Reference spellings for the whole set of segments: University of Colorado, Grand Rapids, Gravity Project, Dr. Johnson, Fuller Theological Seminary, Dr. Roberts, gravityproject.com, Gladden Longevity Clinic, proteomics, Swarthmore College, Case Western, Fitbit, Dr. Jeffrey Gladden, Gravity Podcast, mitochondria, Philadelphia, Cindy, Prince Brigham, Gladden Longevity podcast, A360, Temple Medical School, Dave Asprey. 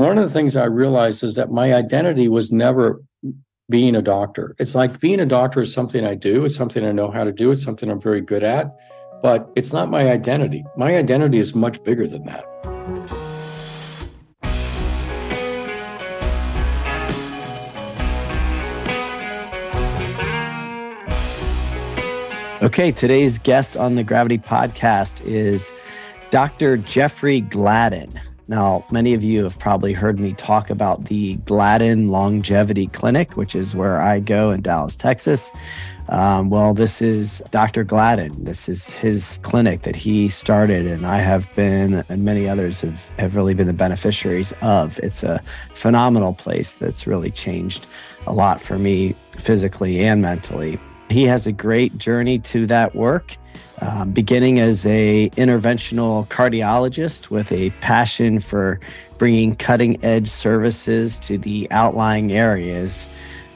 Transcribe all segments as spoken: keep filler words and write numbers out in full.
One of the things I realized is that my identity was never being a doctor. It's like being a doctor is something I do. It's something I know how to do. It's something I'm very good at, but it's not my identity. My identity is much bigger than that. Okay, today's guest on the Gravity Podcast is Doctor Jeffrey Gladden. Now, many of you have probably heard me talk about the Gladden Longevity Clinic, which is where I go in Dallas, Texas. Um, well, this is Doctor Gladden. This is his clinic that he started, and I have been, and many others have, have really been the beneficiaries of. It's a phenomenal place that's really changed a lot for me physically and mentally. He has a great journey to that work, uh, beginning as an interventional cardiologist with a passion for bringing cutting-edge services to the outlying areas.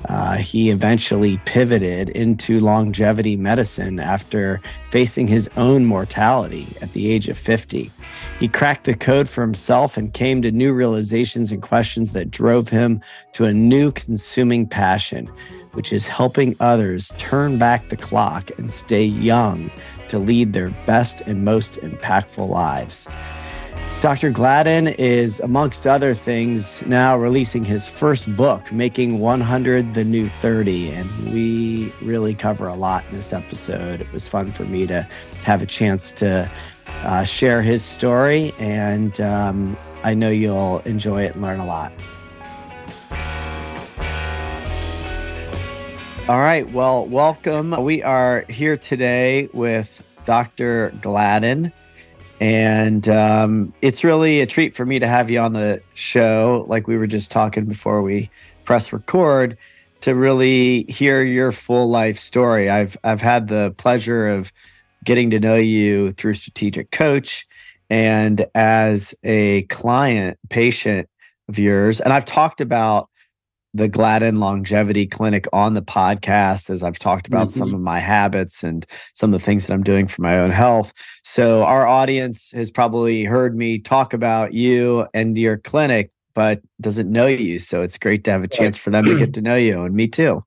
Uh, he eventually pivoted into longevity medicine after facing his own mortality at the age of fifty. He cracked the code for himself and came to new realizations and questions that drove him to a new consuming passion, which is helping others turn back the clock and stay young to lead their best and most impactful lives. Doctor Gladden is, amongst other things, now releasing his first book, Making one hundred The New thirty, and we really cover a lot in this episode. It was fun for me to have a chance to uh, share his story, and um, I know you'll enjoy it and learn a lot. All right, well, welcome. We are here today with Doctor Gladden. And um, it's really a treat for me to have you on the show, like we were just talking before we press record, to really hear your full life story. I've I've had the pleasure of getting to know you through Strategic Coach and as a client, patient of yours. And I've talked about the Gladden Longevity Clinic on the podcast, as I've talked about mm-hmm. some of my habits and some of the things that I'm doing for my own health. So our audience has probably heard me talk about you and your clinic, but doesn't know you. So it's great to have a chance for them to get to know you and me too.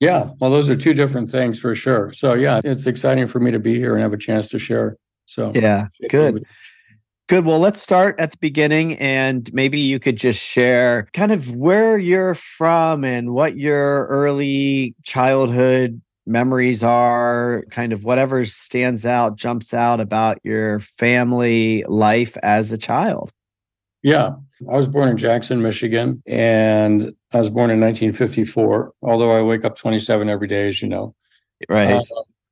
Yeah. Well, those are two different things for sure. So yeah, it's exciting for me to be here and have a chance to share. So yeah, good. Good. Well, let's start at the beginning, and maybe you could just share kind of where you're from and what your early childhood memories are, kind of whatever stands out, jumps out about your family life as a child. Yeah. I was born in Jackson, Michigan, and I was born in nineteen fifty-four, although I wake up twenty-seven every day, as you know. Right. Uh,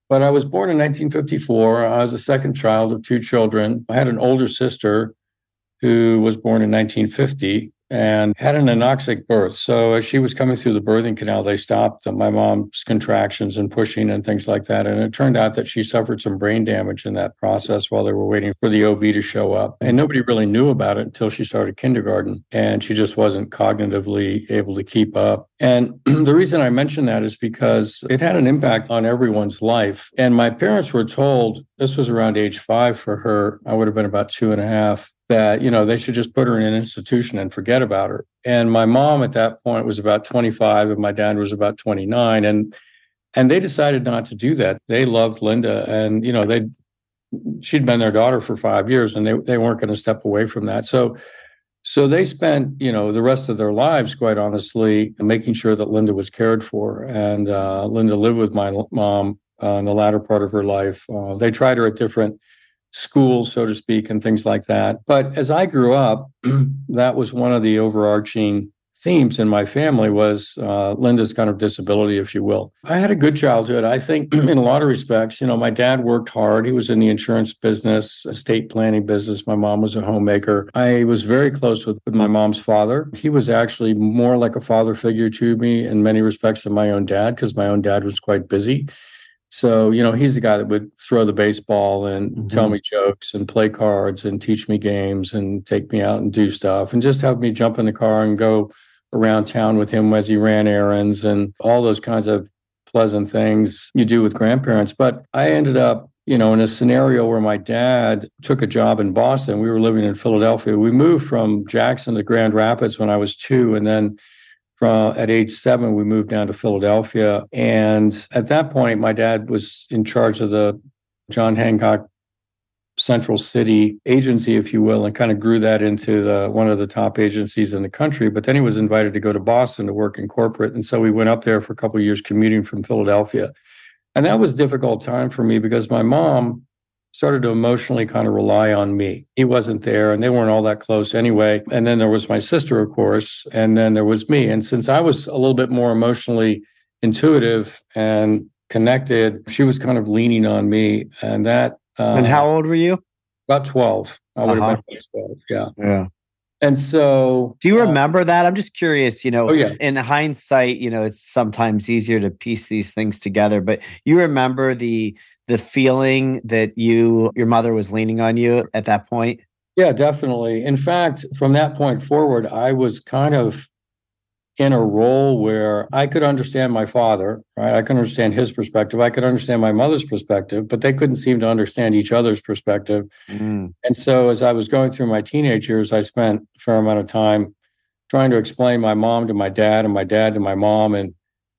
But I was born in nineteen fifty-four. I was the second child of two children. I had an older sister who was born in nineteen fifty and had an anoxic birth. So as she was coming through the birthing canal, they stopped my mom's contractions and pushing and things like that. And it turned out that she suffered some brain damage in that process while they were waiting for the O B to show up. And nobody really knew about it until she started kindergarten. And she just wasn't cognitively able to keep up. And the reason I mention that is because it had an impact on everyone's life. And my parents were told, this was around age five for her, I would have been about two and a half, that, you know, they should just put her in an institution and forget about her. And my mom at that point was about twenty-five and my dad was about twenty-nine. And and they decided not to do that. They loved Linda, and, you know, they she'd been their daughter for five years and they, they weren't going to step away from that. So So they spent, you know, the rest of their lives, quite honestly, making sure that Linda was cared for. And uh, Linda lived with my mom uh, in the latter part of her life. Uh, they tried her at different schools, so to speak, and things like that. But as I grew up, that was one of the overarching themes in my family was uh, Linda's kind of disability, if you will. I had a good childhood. I think in a lot of respects, you know, my dad worked hard. He was in the insurance business, estate planning business. My mom was a homemaker. I was very close with, with my mom's father. He was actually more like a father figure to me in many respects than my own dad, because my own dad was quite busy. So, you know, he's the guy that would throw the baseball and mm-hmm. tell me jokes and play cards and teach me games and take me out and do stuff and just have me jump in the car and go around town with him as he ran errands and all those kinds of pleasant things you do with grandparents. But I ended up you know, in a scenario where my dad took a job in Boston, we were living in Philadelphia. We moved from Jackson to Grand Rapids when I was two. And then from at age seven, we moved down to Philadelphia. And at that point, my dad was in charge of the John Hancock Central City agency, if you will, and kind of grew that into the, one of the top agencies in the country. But then he was invited to go to Boston to work in corporate. And so we went up there for a couple of years commuting from Philadelphia. And that was a difficult time for me because my mom started to emotionally kind of rely on me. He wasn't there and they weren't all that close anyway. And then there was my sister, of course, and then there was me. And since I was a little bit more emotionally intuitive and connected, she was kind of leaning on me. And that... Um, and how old were you? About twelve. I would uh-huh. have been twelve, yeah. Yeah. And so... Do you remember uh, that? I'm just curious, you know, oh, yeah. in hindsight, you know, it's sometimes easier to piece these things together, but you remember the the feeling that you, your mother was leaning on you at that point? Yeah, definitely. In fact, from that point forward, I was kind of in a role where I could understand my father, right? I could understand his perspective. I could understand my mother's perspective, but they couldn't seem to understand each other's perspective. Mm. And so as I was going through my teenage years, I spent a fair amount of time trying to explain my mom to my dad and my dad to my mom and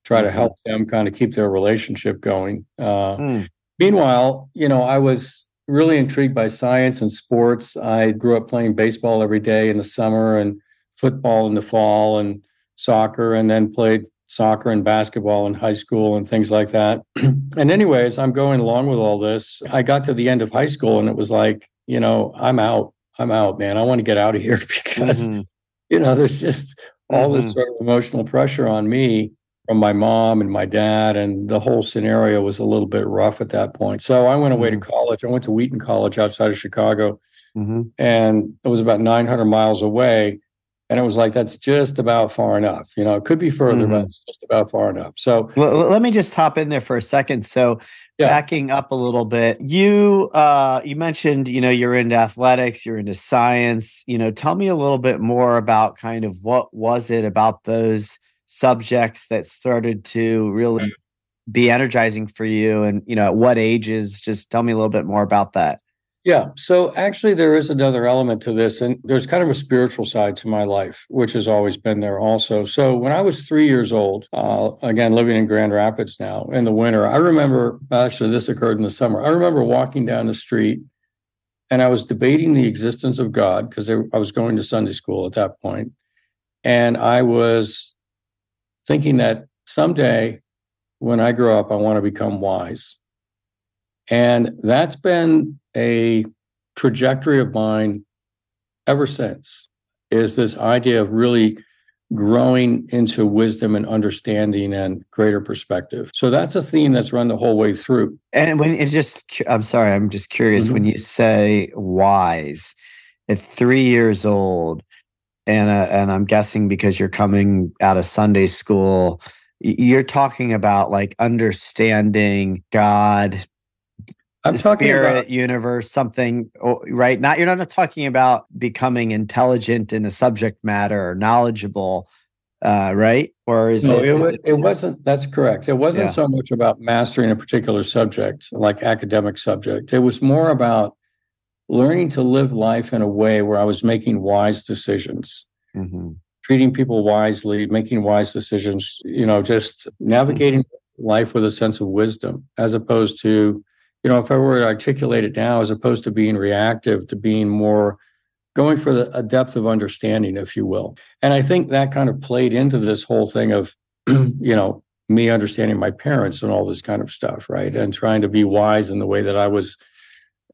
try mm-hmm. to help them kind of keep their relationship going. Uh, mm. Meanwhile, you know, I was really intrigued by science and sports. I grew up playing baseball every day in the summer and football in the fall and soccer, and then played soccer and basketball in high school and things like that. And anyways, I'm going along with all this. I got to the end of high school and it was like, you know, I'm out. I'm out, man. I want to get out of here because, mm-hmm. you know, there's just all mm-hmm. this sort of emotional pressure on me from my mom and my dad. And the whole scenario was a little bit rough at that point. So I went away mm-hmm. to college. I went to Wheaton College outside of Chicago mm-hmm. and it was about nine hundred miles away. And it was like, that's just about far enough. You know, it could be further, mm-hmm. but it's just about far enough. So well, let me just hop in there for a second. So yeah. backing up a little bit, you uh, you mentioned, you know, you're into athletics, you're into science. You know, tell me a little bit more about kind of what was it about those subjects that started to really be energizing for you? And, you know, at what ages? Just tell me a little bit more about that. Yeah. So actually there is another element to this, and there's kind of a spiritual side to my life, which has always been there also. So when I was three years old, uh, again, living in Grand Rapids now in the winter, I remember, actually this occurred in the summer. I remember walking down the street and I was debating the existence of God because I was going to Sunday school at that point. And I was thinking that someday when I grow up, I want to become wise. And that's been a trajectory of mine ever since, is this idea of really growing into wisdom and understanding and greater perspective. So that's a theme that's run the whole way through. And when it just, I'm sorry, I'm just curious, mm-hmm. when you say wise at three years old, and uh, and I'm guessing because you're coming out of Sunday school, you're talking about like understanding God, I'm talking spirit, about universe, something, right? Not you're not talking about becoming intelligent in the subject matter or knowledgeable, uh, right? Or is no, it? it, is it, it wasn't. That's correct. It wasn't yeah. so much about mastering a particular subject, like academic subject. It was more about learning to live life in a way where I was making wise decisions, mm-hmm. treating people wisely, making wise decisions. You know, just navigating mm-hmm. life with a sense of wisdom, as opposed to. You know, if I were to articulate it now, as opposed to being reactive, to being more going for the, a depth of understanding, if you will. And I think that kind of played into this whole thing of, you know, me understanding my parents and all this kind of stuff, right? And trying to be wise in the way that I was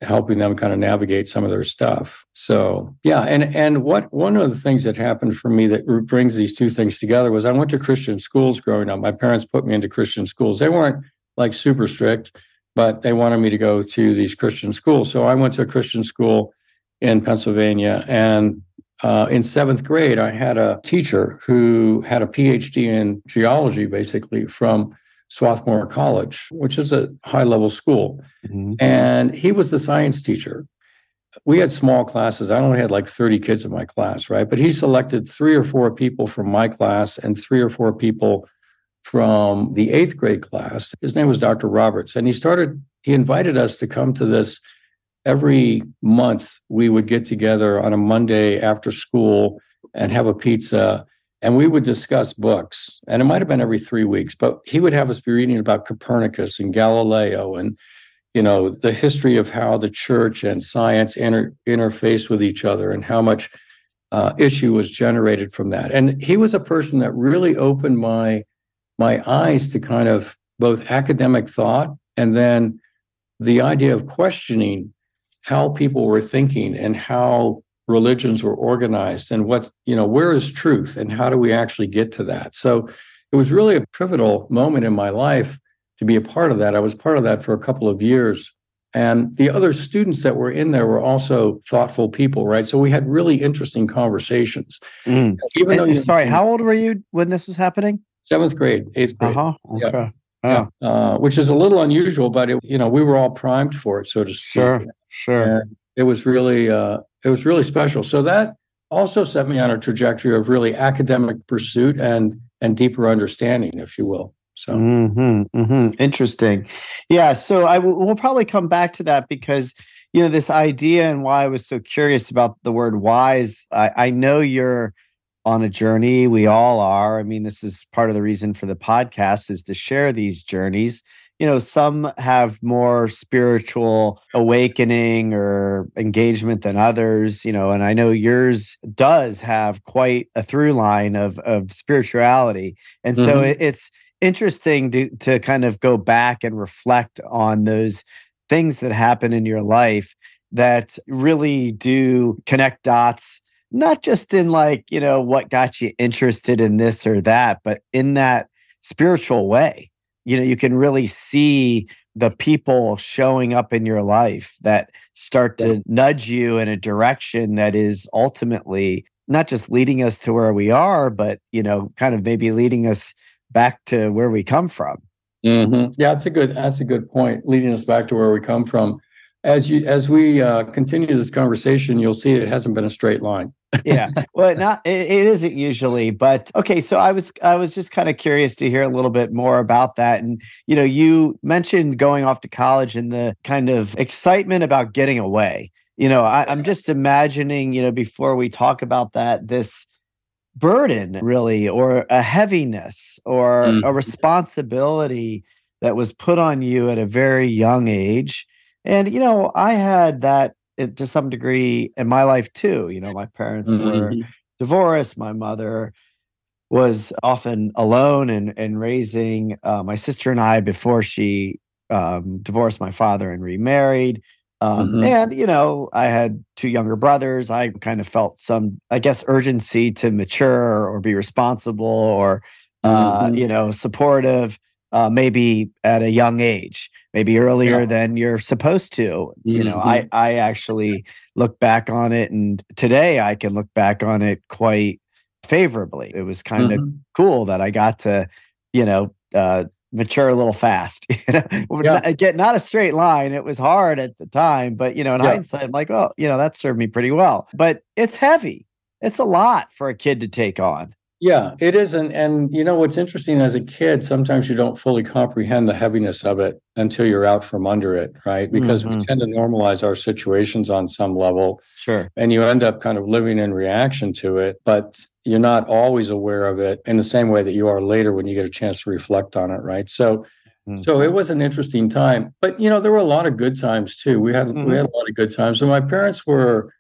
helping them kind of navigate some of their stuff. So, yeah. And and what one of the things that happened for me that brings these two things together was I went to Christian schools growing up. My parents put me into Christian schools. They weren't like super strict, but they wanted me to go to these Christian schools. So I went to a Christian school in Pennsylvania. And uh, in seventh grade, I had a teacher who had a P H D in geology, basically, from Swarthmore College, which is a high-level school. Mm-hmm. And he was the science teacher. We had small classes. I only had like thirty kids in my class, right? But he selected three or four people from my class and three or four people from the eighth grade class. His name was Doctor Roberts. And he started, he invited us to come to this. Every month we would get together on a Monday after school and have a pizza, and we would discuss books. And it might have been every three weeks, but he would have us be reading about Copernicus and Galileo and, you know, the history of how the church and science inter- interface with each other and how much uh, issue was generated from that. And he was a person that really opened my my eyes to kind of both academic thought and then the idea of questioning how people were thinking and how religions were organized and what, you know, where is truth and how do we actually get to that? So it was really a pivotal moment in my life to be a part of that. I was part of that for a couple of years. And the other students that were in there were also thoughtful people, right? So we had really interesting conversations. Mm. Even though you, Sorry, how old were you when this was happening? Seventh grade, eighth grade. Uh-huh. Okay. Yeah. Yeah. Uh, which is a little unusual, but it, you know, we were all primed for it, so to speak. Sure, sure. And it was really, uh, it was really special. So that also set me on a trajectory of really academic pursuit and and deeper understanding, if you will. So, mm-hmm, mm-hmm. Interesting. Yeah. So I w- we'll probably come back to that because, you know, this idea and why I was so curious about the word wise. I, I know you're on a journey. We all are. I mean, this is part of the reason for the podcast is to share these journeys. You know, some have more spiritual awakening or engagement than others, you know, and I know yours does have quite a through line of, of spirituality. And mm-hmm. so it, it's interesting to, to kind of go back and reflect on those things that happen in your life that really do connect dots. Not just in like, you know, what got you interested in this or that, but in that spiritual way. You know, you can really see the people showing up in your life that start to nudge you in a direction that is ultimately not just leading us to where we are, but, you know, kind of maybe leading us back to where we come from. Mm-hmm. Yeah, that's a good, that's a good point. Leading us back to where we come from. As you, as we uh, continue this conversation, you'll see it hasn't been a straight line. Yeah, well, not it, it isn't usually, but okay. So I was I was just kind of curious to hear a little bit more about that. And you know, you mentioned going off to college and the kind of excitement about getting away. You know, I, I'm just imagining, you know, before we talk about that, this burden really, or a heaviness, or mm. a responsibility that was put on you at a very young age. And, you know, I had that to some degree in my life, too. You know, my parents mm-hmm. were divorced. My mother was often alone and, and raising uh, my sister and I before she um, divorced my father and remarried. Um, mm-hmm. And, you know, I had two younger brothers. I kind of felt some, I guess, urgency to mature or be responsible or, uh, mm-hmm. you know, supportive. Uh, maybe at a young age, maybe earlier yeah. than you're supposed to. Mm-hmm. You know, I, I actually look back on it, and today I can look back on it quite favorably. It was kind of mm-hmm. cool that I got to, you know, uh, mature a little fast. You know, yeah. not, get not a straight line. It was hard at the time, but you know, in yeah. hindsight, I'm like, well, you know, that served me pretty well. But it's heavy. It's a lot for a kid to take on. Yeah, it is. And, and, you know, what's interesting as a kid, sometimes you don't fully comprehend the heaviness of it until you're out from under it, right? Because mm-hmm. we tend to normalize our situations on some level. Sure. And you end up kind of living in reaction to it, but you're not always aware of it in the same way that you are later when you get a chance to reflect on it, right? So mm-hmm. so it was an interesting time. But, you know, there were a lot of good times, too. We had, mm-hmm. we had a lot of good times. And my parents were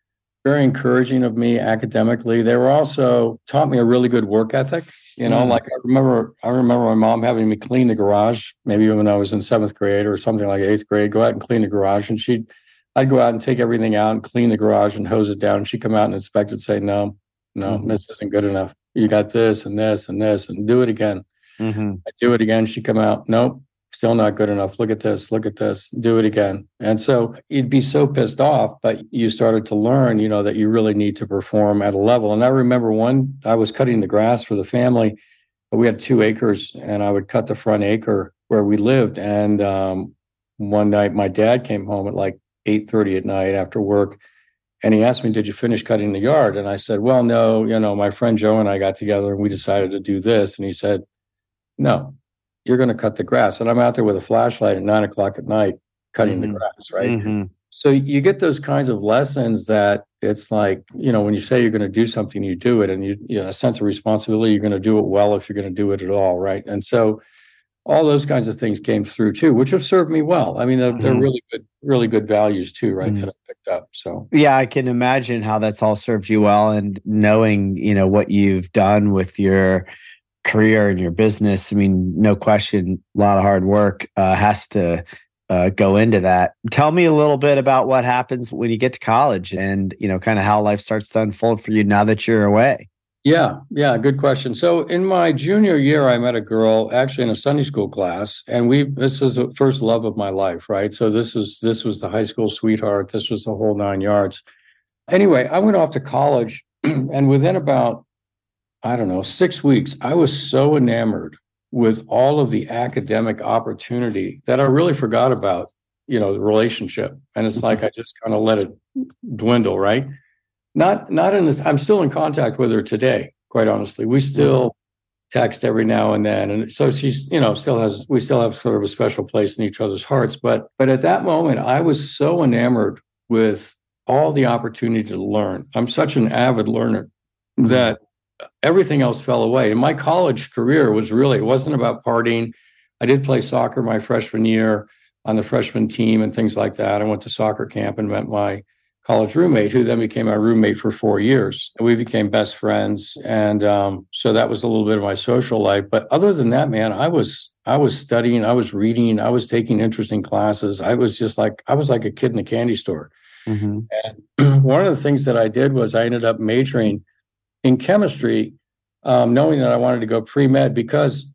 very encouraging of me academically. They were also taught me a really good work ethic. You know, mm. like I remember, I remember my mom having me clean the garage, maybe when I was in seventh grade or something like eighth grade, go out and clean the garage. And she'd, I'd go out and take everything out and clean the garage and hose it down. And she'd come out and inspect it and say, no, no, mm. this isn't good enough. You got this and this and this and do it again. Mm-hmm. I do it again. She'd come out, nope, still not good enough. Look at this, look at this, do it again. And so you'd be so pissed off, but you started to learn, you know, that you really need to perform at a level. And I remember one, I was cutting the grass for the family. We had two acres and I would cut the front acre where we lived. And um, one night my dad came home at like eight thirty at night after work. And he asked me, did you finish cutting the yard? And I said, well, no, you know, my friend Joe and I got together and we decided to do this. And he said, no, you're going to cut the grass. And I'm out there with a flashlight at nine o'clock at night cutting mm-hmm. the grass, right? Mm-hmm. So you get those kinds of lessons that it's like, you know, when you say you're going to do something, you do it. And you, you know, a sense of responsibility, you're going to do it well if you're going to do it at all, right? And so all those kinds of things came through too, which have served me well. I mean, they're, mm-hmm. they're really good, really good values too, right? Mm-hmm. That I picked up. So yeah, I can imagine how that's all served you well, and knowing, you know, what you've done with your career and your business. I mean, no question, a lot of hard work uh, has to uh, go into that. Tell me a little bit about what happens when you get to college, and you know, kind of how life starts to unfold for you now that you're away. Yeah, yeah, good question. So in my junior year, I met a girl actually in a Sunday school class, and we this is the first love of my life, right? So this is this was the high school sweetheart. This was the whole nine yards. Anyway, I went off to college, and within about, I don't know, six weeks, I was so enamored with all of the academic opportunity that I really forgot about, you know, the relationship. And it's like I just kind of let it dwindle, right? Not, not in this. I'm still in contact with her today. Quite honestly, we still text every now and then, and so she's, you know, still has. We still have sort of a special place in each other's hearts. But, but at that moment, I was so enamored with all the opportunity to learn. I'm such an avid learner that everything else fell away. And my college career was really. It wasn't about partying. I did play soccer my freshman year on the freshman team and things like that. I went to soccer camp and met my college roommate, who then became my roommate for four years. And we became best friends. And um, so that was a little bit of my social life. But other than that, man, I was I was studying, I was reading, I was taking interesting classes. I was just like, I was like a kid in a candy store. Mm-hmm. And one of the things that I did was I ended up majoring in chemistry, um, knowing that I wanted to go pre-med, because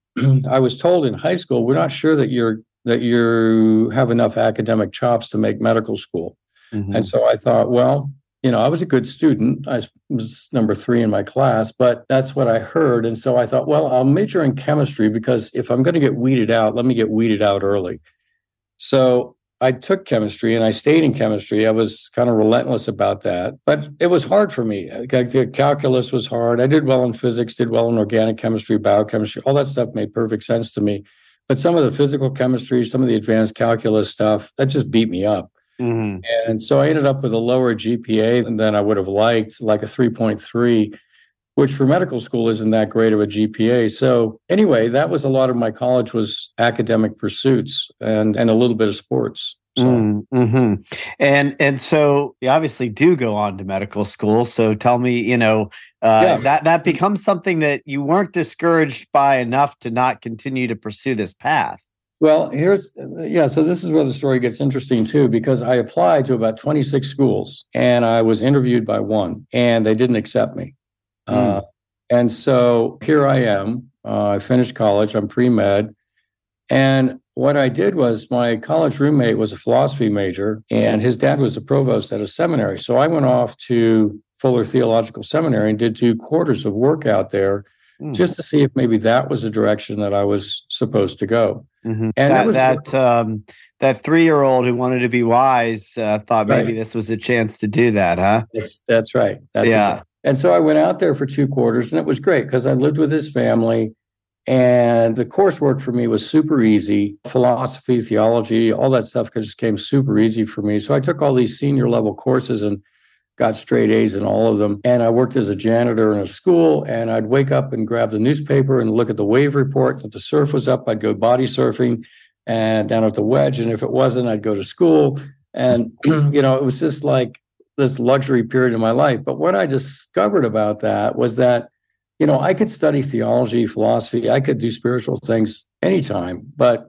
I was told in high school, we're not sure that you're that you have enough academic chops to make medical school. Mm-hmm. And so I thought, well, you know, I was a good student. I was number three in my class, but that's what I heard. And so I thought, well, I'll major in chemistry, because if I'm going to get weeded out, let me get weeded out early. So I took chemistry and I stayed in chemistry. I was kind of relentless about that, but it was hard for me. The calculus was hard. I did well in physics, did well in organic chemistry, biochemistry. All that stuff made perfect sense to me. But some of the physical chemistry, some of the advanced calculus stuff, that just beat me up. Mm-hmm. And so I ended up with a lower G P A than I would have liked, like a three point three, which for medical school isn't that great of a G P A. So anyway, that was a lot of my college was academic pursuits and, and a little bit of sports. So. Mm-hmm. And and so you obviously do go on to medical school. So tell me, you know, uh, yeah. that, that becomes something that you weren't discouraged by enough to not continue to pursue this path. Well, here's, yeah, so this is where the story gets interesting too, because I applied to about twenty-six schools and I was interviewed by one and they didn't accept me. Mm. Uh, and so here I am, uh, I finished college, I'm pre-med. And what I did was my college roommate was a philosophy major and his dad was the provost at a seminary. So I went off to Fuller Theological Seminary and did two quarters of work out there, mm. just to see if maybe that was the direction that I was supposed to go. Mm-hmm. And that was that, um, that three-year-old who wanted to be wise uh, thought maybe right. this was a chance to do that, huh? That's, that's right. That's yeah. Exactly. And so I went out there for two quarters, and it was great because I lived with his family, and the coursework for me was super easy. Philosophy, theology, all that stuff just came super easy for me. So I took all these senior-level courses and got straight A's in all of them. And I worked as a janitor in a school, and I'd wake up and grab the newspaper and look at the wave report. If the surf was up, I'd go body surfing and down at the wedge. And if it wasn't, I'd go to school. And, you know, it was just like this luxury period in my life. But what I discovered about that was that, you know, I could study theology, philosophy, I could do spiritual things anytime, but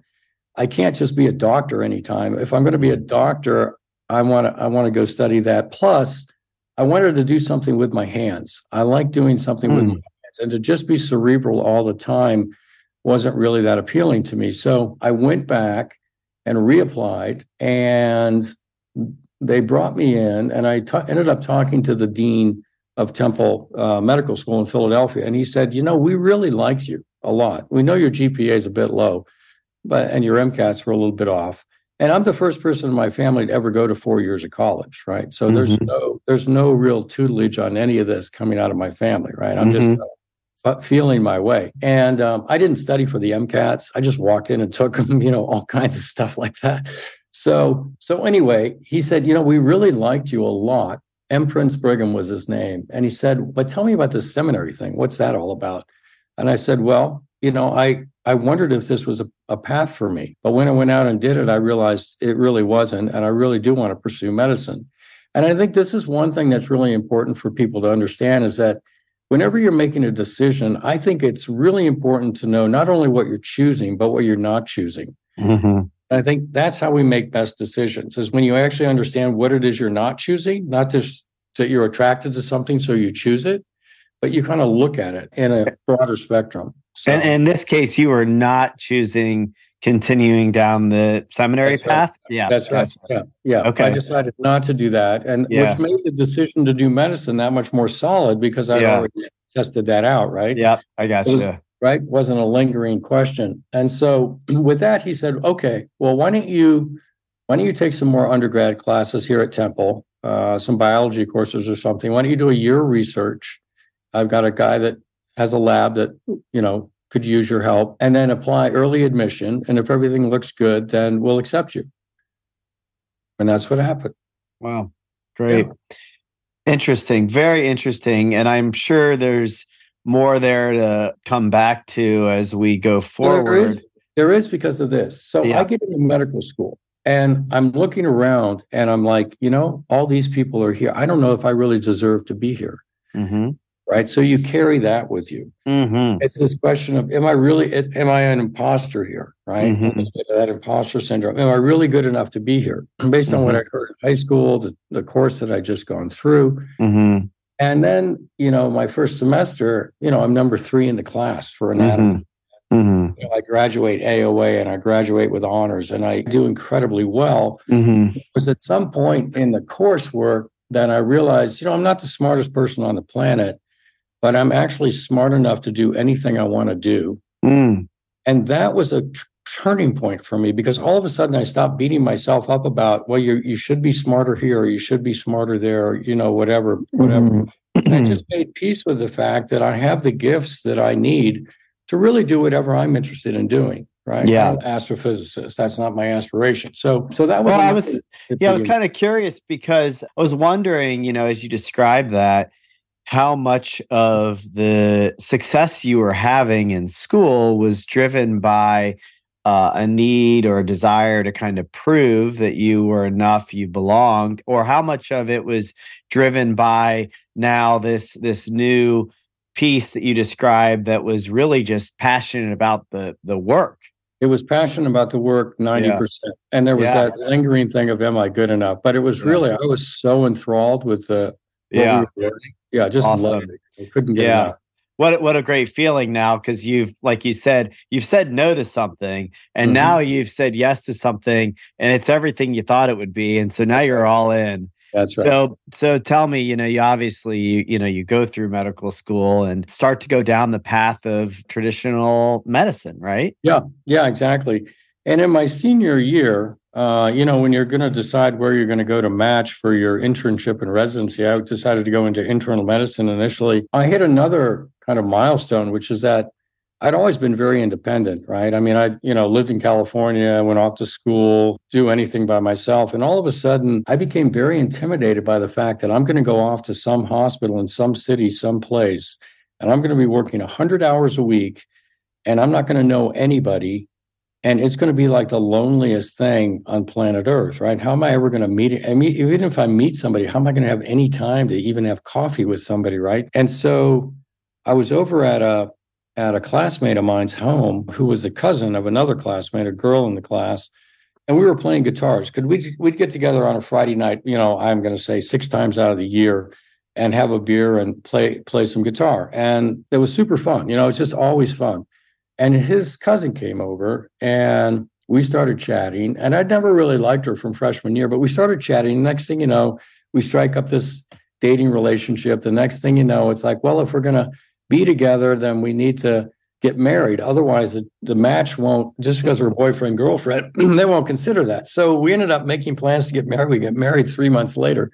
I can't just be a doctor anytime. If I'm going to be a doctor, I want to I want to go study that. Plus, I wanted to do something with my hands. I like doing something mm. with my hands. And to just be cerebral all the time wasn't really that appealing to me. So I went back and reapplied, and they brought me in, and I t- ended up talking to the dean of Temple uh, Medical School in Philadelphia. And he said, you know, we really liked you a lot. We know your G P A is a bit low, but and your MCATs were a little bit off. And I'm the first person in my family to ever go to four years of college, right? So mm-hmm. there's no there's no real tutelage on any of this coming out of my family, right? I'm mm-hmm. just a feeling my way. And um, I didn't study for the M C A Ts. I just walked in and took them, you know, all kinds of stuff like that. So, so anyway, he said, you know, we really liked you a lot. M. Prince Brigham was his name. And he said, but tell me about this seminary thing. What's that all about? And I said, well, you know, I, I wondered if this was a, a path for me. But when I went out and did it, I realized it really wasn't. And I really do want to pursue medicine. And I think this is one thing that's really important for people to understand is that whenever you're making a decision, I think it's really important to know not only what you're choosing, but what you're not choosing. Mm-hmm. I think that's how we make best decisions is when you actually understand what it is you're not choosing, not just that you're attracted to something, so you choose it, but you kind of look at it in a broader spectrum. So, and in this case, you are not choosing continuing down the seminary path? Right. Yeah. That's right. Yeah. yeah. Okay. I decided not to do that, and yeah. which made the decision to do medicine that much more solid because I yeah. already tested that out, right? Yeah, I got you. Right? Wasn't a lingering question. And so with that, he said, okay, well, why don't you why don't you take some more undergrad classes here at Temple, uh, some biology courses or something? Why don't you do a year of research? I've got a guy that has a lab that, you know, could use your help, and then apply early admission. And if everything looks good, then we'll accept you. And that's what happened. Wow. Great. Yeah. Interesting. Very interesting. And I'm sure there's more there to come back to as we go forward. There is, there is because of this. So yeah. I get into medical school and I'm looking around and I'm like, you know, all these people are here. I don't know if I really deserve to be here. Mm-hmm. Right. So you carry that with you. Mm-hmm. It's this question of, am I really, am I an imposter here? Right. Mm-hmm. That imposter syndrome. Am I really good enough to be here based on mm-hmm. what I heard in high school, the, the course that I just gone through? Mm-hmm. And then, you know, my first semester, you know, I'm number three in the class for anatomy. Mm-hmm. Mm-hmm. You know, I graduate A O A and I graduate with honors and I do incredibly well. Mm-hmm. It was at some point in the coursework that I realized, you know, I'm not the smartest person on the planet, but I'm actually smart enough to do anything I want to do. Mm. And that was a tr- turning point for me because all of a sudden I stopped beating myself up about, well, you you should be smarter here, or you should be smarter there, or, you know, whatever, whatever. Mm. And I just made peace with the fact that I have the gifts that I need to really do whatever I'm interested in doing. Right. Yeah. I'm an astrophysicist. That's not my aspiration. So, so that was, well, I was, yeah, I was kind of curious because I was wondering, you know, as you described that, how much of the success you were having in school was driven by uh, a need or a desire to kind of prove that you were enough, you belonged, or how much of it was driven by now this, this new piece that you described that was really just passionate about the, the work? It was passion about the work, ninety percent. Yeah. And there was yeah. that lingering thing of, am I good enough? But it was really, I was so enthralled with the yeah. what we were learning. Yeah, just awesome. Loved it. I couldn't get yeah. it out. What, what a great feeling now, because you've, like you said, you've said no to something, and mm-hmm. now you've said yes to something, and it's everything you thought it would be, and so now you're all in. That's right. So, so tell me, you know, you obviously, you, you know, you go through medical school and start to go down the path of traditional medicine, right? Yeah, yeah, exactly. And in my senior year, Uh, you know, when you're going to decide where you're going to go to match for your internship and residency, I decided to go into internal medicine initially. I hit another kind of milestone, which is that I'd always been very independent, right? I mean, I, you know, lived in California, went off to school, do anything by myself. And all of a sudden, I became very intimidated by the fact that I'm going to go off to some hospital in some city, some place, and I'm going to be working one hundred hours a week, and I'm not going to know anybody. And it's going to be like the loneliest thing on planet Earth, right? How am I ever going to meet? I mean, even if I meet somebody, how am I going to have any time to even have coffee with somebody, right? And so I was over at a at a classmate of mine's home who was the cousin of another classmate, a girl in the class, and we were playing guitars. Could we we'd get together on a Friday night, you know, I'm going to say six times out of the year, and have a beer and play play some guitar, and it was super fun. You know, it's just always fun. And his cousin came over and we started chatting, and I'd never really liked her from freshman year, but we started chatting. Next thing you know, we strike up this dating relationship. The next thing you know, it's like, well, if we're going to be together, then we need to get married. Otherwise the, the match won't, just because we're boyfriend, girlfriend, they won't consider that. So we ended up making plans to get married. We get married three months later.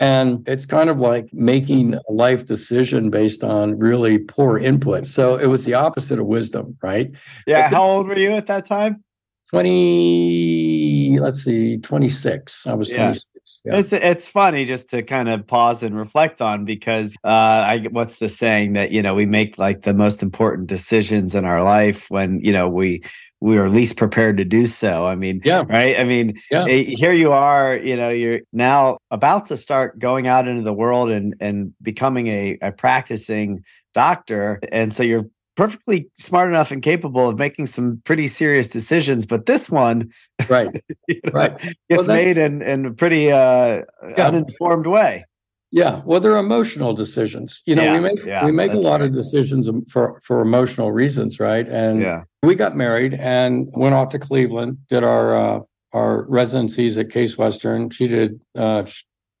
And it's kind of like making a life decision based on really poor input. So it was the opposite of wisdom, right? Yeah. How old were you at that time? twenty, let's see, twenty-six. I was twenty-six. Yeah. Yeah. It's it's funny just to kind of pause and reflect on, because uh, I, what's the saying that, you know, we make like the most important decisions in our life when, you know, we we are least prepared to do so. I mean, yeah. right? I mean, yeah. Here you are, you know, you're now about to start going out into the world and, and becoming a, a practicing doctor. And so you're perfectly smart enough and capable of making some pretty serious decisions, but this one, right, you know, right, gets well, made in, in a pretty uh, yeah. uninformed way. Yeah, well, they're emotional decisions. You know, yeah. we make yeah. we make that's a lot right. of decisions for for emotional reasons, right? And yeah. we got married and went off to Cleveland, did our uh, our residencies at Case Western. She did uh,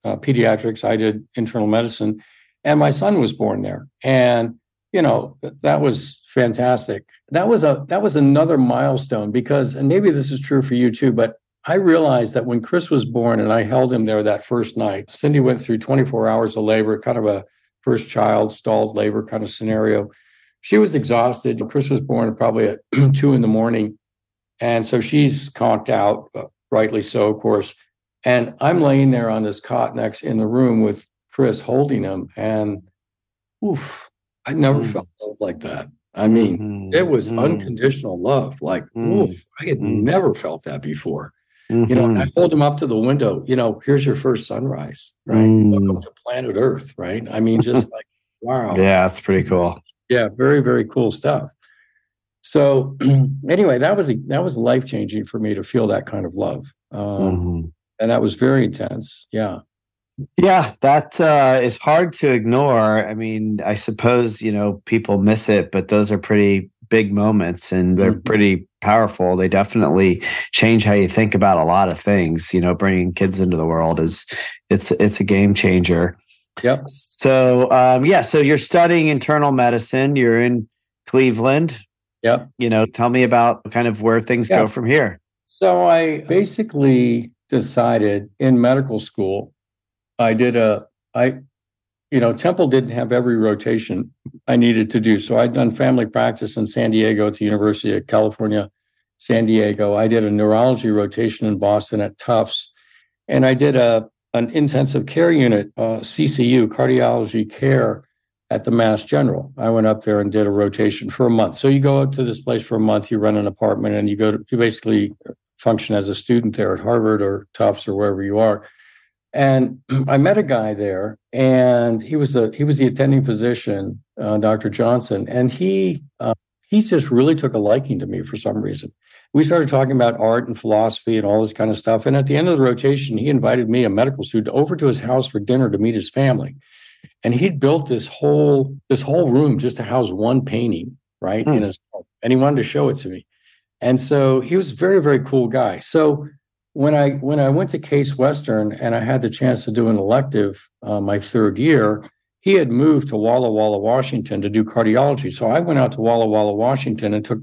uh, pediatrics, I did internal medicine, and my son was born there. And you know, that was fantastic. That was a that was another milestone, because, and maybe this is true for you too, but I realized that when Chris was born and I held him there that first night, Cindy went through twenty-four hours of labor, kind of a first child stalled labor kind of scenario. She was exhausted. Chris was born probably at two in the morning. And so she's conked out, rightly so, of course. And I'm laying there on this cot next in the room with Chris holding him, and oof. I never mm. felt love like that. I mean, mm-hmm. it was mm. unconditional love. Like, mm. oof, I had mm. never felt that before. Mm-hmm. You know, and I hold him up to the window. You know, here's your first sunrise, right? Mm. Welcome to planet Earth, right? I mean, just like, wow. Yeah, that's pretty cool. Yeah, very, very cool stuff. So anyway, that was a, that was life-changing for me to feel that kind of love. Um, mm-hmm. And that was very intense. Yeah. Yeah, that uh, is hard to ignore. I mean, I suppose, you know, people miss it, but those are pretty big moments and they're mm-hmm. pretty powerful. They definitely change how you think about a lot of things. You know, bringing kids into the world is it's it's a game changer. Yep. So, um, yeah, so you're studying internal medicine. You're in Cleveland. Yep. You know, tell me about kind of where things yep. go from here. So I basically decided in medical school, I did a, I, you know, Temple didn't have every rotation I needed to do. So I'd done family practice in San Diego at the University of California, San Diego. I did a neurology rotation in Boston at Tufts. And I did a an intensive care unit, uh, C C U, cardiology care at the Mass General. I went up there and did a rotation for a month. So you go up to this place for a month, you rent an apartment, and you go to, you basically function as a student there at Harvard or Tufts or wherever you are. And I met a guy there, and he was a he was the attending physician, uh, Doctor Johnson, and he uh, he just really took a liking to me for some reason. We started talking about art and philosophy and all this kind of stuff. And at the end of the rotation, he invited me, a medical student, over to his house for dinner to meet his family. And he'd built this whole this whole room just to house one painting, right, mm. in his home, and he wanted to show it to me. And so he was a very, very cool guy. So. When I when I went to Case Western and I had the chance to do an elective uh, my third year, he had moved to Walla Walla, Washington to do cardiology. So I went out to Walla Walla, Washington and took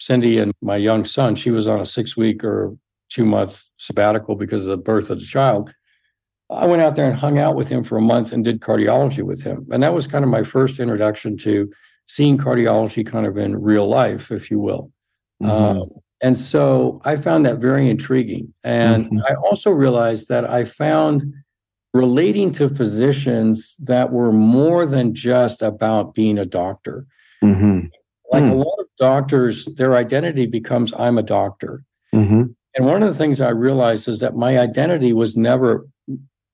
Cindy and my young son. She was on a six-week or two-month sabbatical because of the birth of the child. I went out there and hung out with him for a month and did cardiology with him. And that was kind of my first introduction to seeing cardiology kind of in real life, if you will. Mm-hmm. Um, And so I found that very intriguing. And mm-hmm. I also realized that I found relating to physicians that were more than just about being a doctor. Mm-hmm. Like mm. a lot of doctors, their identity becomes, I'm a doctor. Mm-hmm. And one of the things I realized is that my identity was never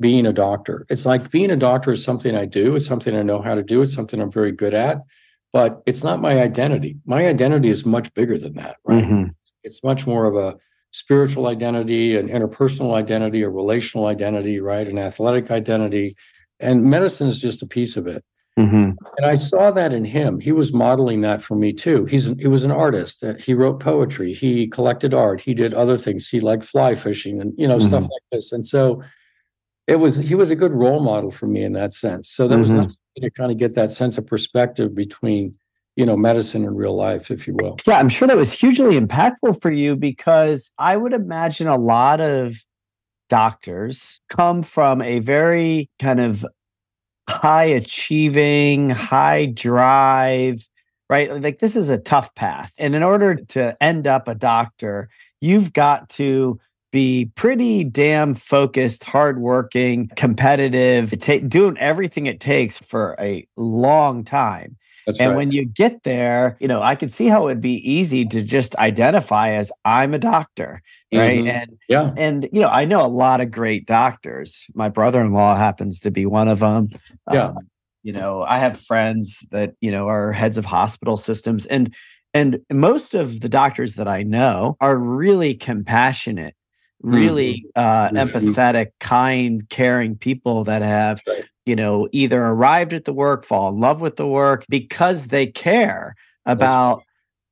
being a doctor. It's like being a doctor is something I do. It's something I know how to do. It's something I'm very good at. But it's not my identity. My identity is much bigger than that, right? Mm-hmm. It's much more of a spiritual identity, an interpersonal identity, a relational identity, right? An athletic identity. And medicine is just a piece of it. Mm-hmm. And I saw that in him. He was modeling that for me too. He's he was an artist. He wrote poetry. He collected art. He did other things. He liked fly fishing and, you know, mm-hmm. stuff like this. And so it was he was a good role model for me in that sense. So that mm-hmm. was not to kind of get that sense of perspective between, you know, medicine and real life, if you will. Yeah, I'm sure that was hugely impactful for you, because I would imagine a lot of doctors come from a very kind of high achieving, high drive, right? Like this is a tough path. And in order to end up a doctor, you've got to be pretty damn focused, hardworking, competitive, ta- doing everything it takes for a long time. That's and right. When you get there, you know, I could see how it'd be easy to just identify as I'm a doctor, right? Mm-hmm. And, yeah. and, you know, I know a lot of great doctors. My brother-in-law happens to be one of them. Yeah. Um, you know, I have friends that, you know, are heads of hospital systems. And, and most of the doctors that I know are really compassionate, really uh, empathetic, kind, caring people that have, you know, either arrived at the work, fall in love with the work because they care about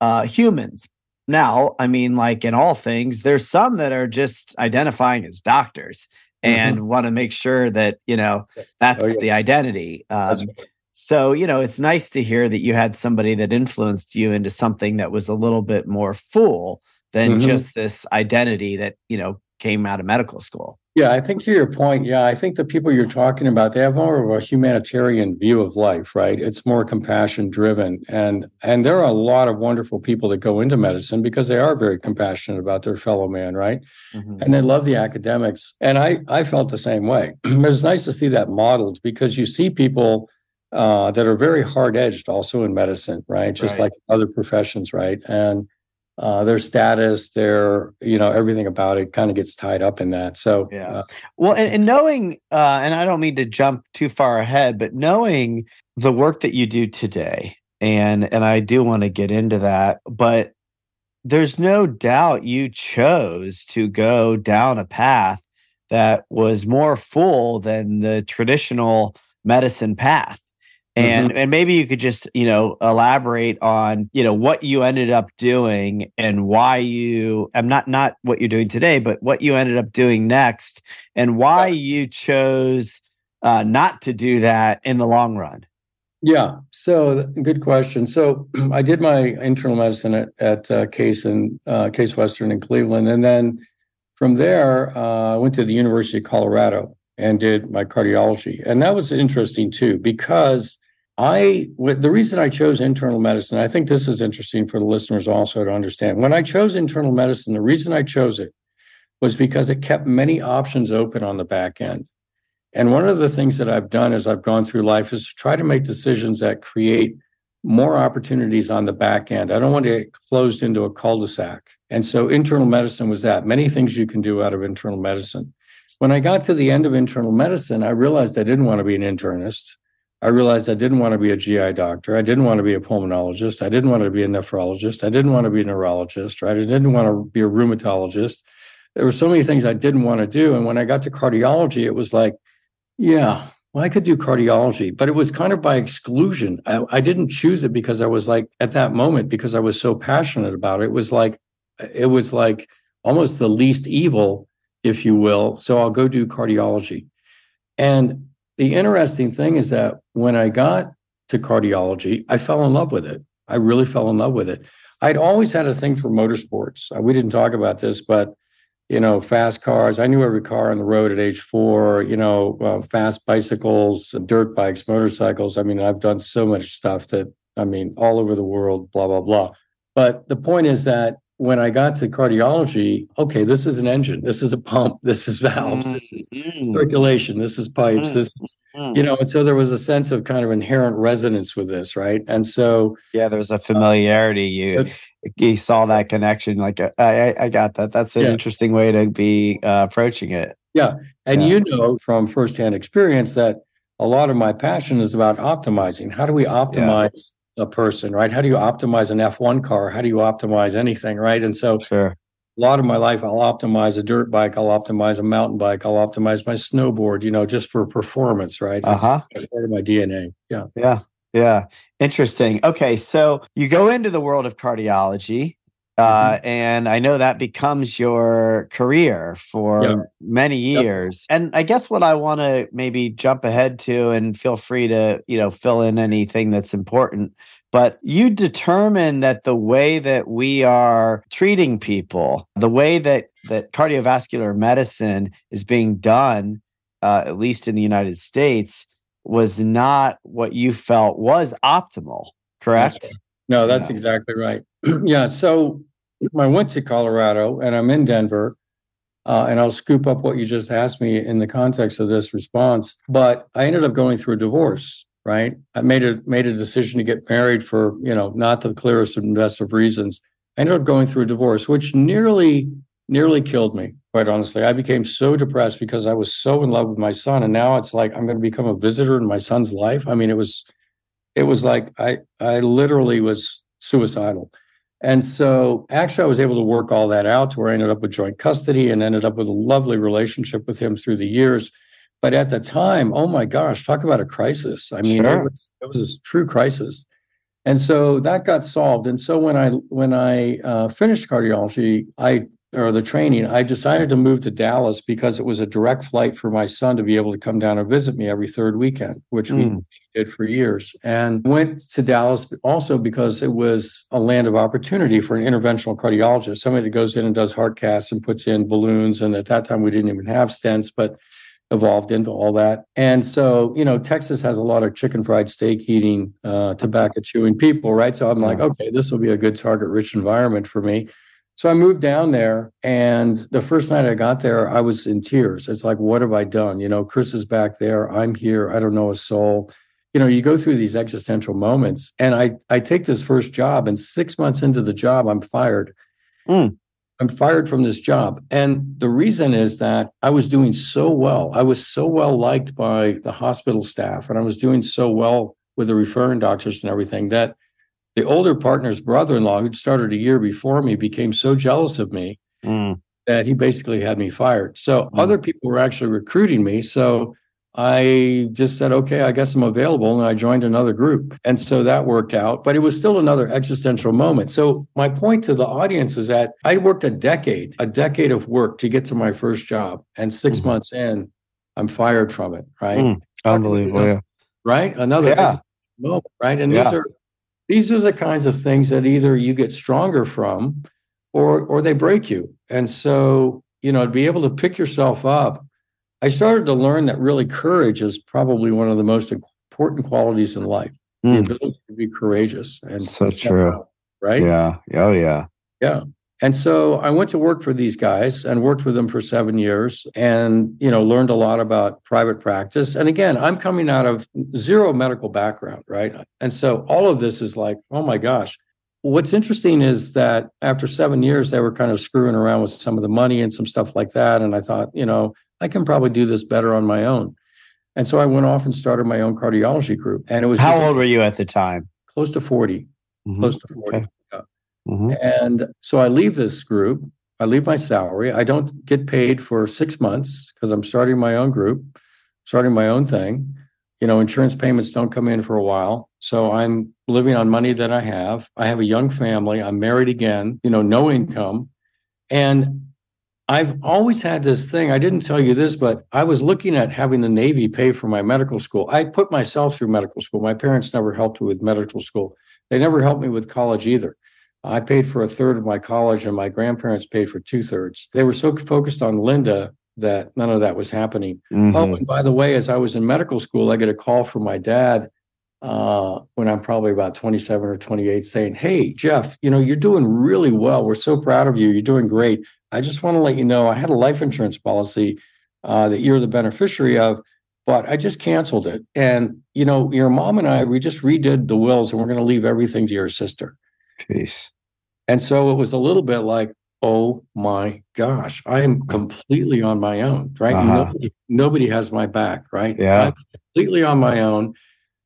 uh, humans. Now, I mean, like in all things, there's some that are just identifying as doctors and mm-hmm. want to make sure that, you know, that's oh, yeah. the identity. Um, that's right. So, you know, it's nice to hear that you had somebody that influenced you into something that was a little bit more full than mm-hmm. just this identity that, you know, came out of medical school. Yeah, I think to your point, yeah, I think the people you're talking about, they have more of a humanitarian view of life, right? It's more compassion driven. And and there are a lot of wonderful people that go into medicine because they are very compassionate about their fellow man, right? Mm-hmm. And they love the academics. And I, I felt the same way. It's nice to see that modeled because you see people uh, that are very hard-edged also in medicine, right? Just right. like other professions, right? And Uh, their status, their, you know, everything about it kind of gets tied up in that. So, yeah. Uh, well, and, and knowing, uh, and I don't mean to jump too far ahead, but knowing the work that you do today, and, and I do want to get into that, but there's no doubt you chose to go down a path that was more full than the traditional medicine path. And mm-hmm. and maybe you could just, you know, elaborate on, you know, what you ended up doing and why you, I'm not, not what you're doing today, but what you ended up doing next and why you chose uh, not to do that in the long run. Yeah. So good question. So I did my internal medicine at, at uh, Case and uh, Case Western in Cleveland. And then from there, uh, I went to the University of Colorado and did my cardiology. And that was interesting too, because I, the reason I chose internal medicine, I think this is interesting for the listeners also to understand. When I chose internal medicine, the reason I chose it was because it kept many options open on the back end. And one of the things that I've done as I've gone through life is to try to make decisions that create more opportunities on the back end. I don't want to get closed into a cul-de-sac. And so internal medicine was that. Many things you can do out of internal medicine. When I got to the end of internal medicine, I realized I didn't want to be an internist. I realized I didn't want to be a G I doctor. I didn't want to be a pulmonologist. I didn't want to be a nephrologist. I didn't want to be a neurologist, right? I didn't want to be a rheumatologist. There were so many things I didn't want to do. And when I got to cardiology, it was like, yeah, well, I could do cardiology, but it was kind of by exclusion. I, I didn't choose it because I was like, at that moment, because I was so passionate about it, it was like, it was like almost the least evil, if you will. So I'll go do cardiology. And the interesting thing is that when I got to cardiology, I fell in love with it. I really fell in love with it. I'd always had a thing for motorsports. We didn't talk about this, but, you know, fast cars. I knew every car on the road at age four, you know, uh, fast bicycles, dirt bikes, motorcycles. I mean, I've done so much stuff that, I mean, all over the world, blah, blah, blah. But the point is that when I got to cardiology, okay, this is an engine, this is a pump, this is valves, this is circulation, this is pipes, this is, you know, and so there was a sense of kind of inherent resonance with this, right? And so... Yeah, there was a familiarity. Uh, you, you saw that connection. Like, I, I, I got that. That's an yeah. interesting way to be uh, approaching it. Yeah. And yeah. you know from firsthand experience that a lot of my passion is about optimizing. How do we optimize... Yeah. a person, right? How do you optimize an F one car? How do you optimize anything, right? And so sure. a lot of my life, I'll optimize a dirt bike, I'll optimize a mountain bike, I'll optimize my snowboard, you know, just for performance, right? Uh-huh. That's part of my D N A. Yeah. Yeah. Yeah. Interesting. Okay. So you go into the world of cardiology Uh, mm-hmm. And I know that becomes your career for yep. many years. Yep. And I guess what I want to maybe jump ahead to, and feel free to, you know, fill in anything that's important, but you determine that the way that we are treating people, the way that, that cardiovascular medicine is being done, uh, at least in the United States, was not what you felt was optimal, correct? Okay. No, that's yeah. exactly right. Yeah. So I went to Colorado and I'm in Denver, uh, and I'll scoop up what you just asked me in the context of this response. But I ended up going through a divorce, right? I made a, made a decision to get married for, you know, not the clearest and best of reasons. I ended up going through a divorce, which nearly, nearly killed me, quite honestly. I became so depressed because I was so in love with my son. And now it's like, I'm going to become a visitor in my son's life. I mean, it was, it was like, I, I literally was suicidal. And so actually I was able to work all that out to where I ended up with joint custody and ended up with a lovely relationship with him through the years. But at the time, oh my gosh, talk about a crisis. I mean, sure. it was, it was a true crisis. And so that got solved. And so when I, when I uh, finished cardiology, I, or the training, I decided to move to Dallas because it was a direct flight for my son to be able to come down and visit me every third weekend, which mm. we did for years. And went to Dallas also because it was a land of opportunity for an interventional cardiologist, somebody that goes in and does heart casts and puts in balloons. And at that time, we didn't even have stents, but evolved into all that. And so, you know, Texas has a lot of chicken fried steak eating, uh, tobacco chewing people, right? So I'm like, okay, this will be a good target-rich environment for me. So I moved down there, and the first night I got there, I was in tears. It's like, what have I done? You know, Chris is back there. I'm here. I don't know a soul. You know, you go through these existential moments, and I, I take this first job, and six months into the job, I'm fired. Mm. I'm fired from this job. And the reason is that I was doing so well. I was so well liked by the hospital staff, and I was doing so well with the referring doctors and everything that the older partner's brother-in-law, who'd started a year before me, became so jealous of me mm. that he basically had me fired. So mm. other people were actually recruiting me. So I just said, okay, I guess I'm available. And I joined another group. And so that worked out. But it was still another existential moment. So my point to the audience is that I worked a decade, a decade of work to get to my first job. And six mm-hmm. months in, I'm fired from it, right? Mm. Unbelievable, you know, yeah. Right? Another yeah. moment, right? And yeah. these are... These are the kinds of things that either you get stronger from or or they break you. And so, you know, to be able to pick yourself up, I started to learn that really courage is probably one of the most important qualities in life, mm. the ability to be courageous. And so true. Out, right? Yeah. Oh, yeah. Yeah. And so I went to work for these guys and worked with them for seven years and, you know, learned a lot about private practice. And again, I'm coming out of zero medical background, right? And so all of this is like, oh my gosh. What's interesting is that after seven years, they were kind of screwing around with some of the money and some stuff like that. And I thought, you know, I can probably do this better on my own. And so I went off and started my own cardiology group. And it was- How old were you at the time? Close to forty, mm-hmm. close to forty. Okay. Mm-hmm. And so I leave this group, I leave my salary. I don't get paid for six months because I'm starting my own group, starting my own thing. You know, insurance payments don't come in for a while. So I'm living on money that I have. I have a young family. I'm married again, you know, no income. And I've always had this thing. I didn't tell you this, but I was looking at having the Navy pay for my medical school. I put myself through medical school. My parents never helped me with medical school. They never helped me with college either. I paid for a third of my college, and my grandparents paid for two thirds. They were so focused on Linda that none of that was happening. Mm-hmm. Oh, and by the way, as I was in medical school, I get a call from my dad uh, when I'm probably about twenty-seven or twenty-eight saying, hey, Jeff, you know, you're doing really well. We're so proud of you. You're doing great. I just want to let you know I had a life insurance policy uh, that you're the beneficiary of, but I just canceled it. And, you know, your mom and I, we just redid the wills, and we're going to leave everything to your sister. Peace. And so it was a little bit like, oh my gosh, I am completely on my own, right? Uh-huh. Nobody, nobody has my back, right? Yeah. I'm completely on my own.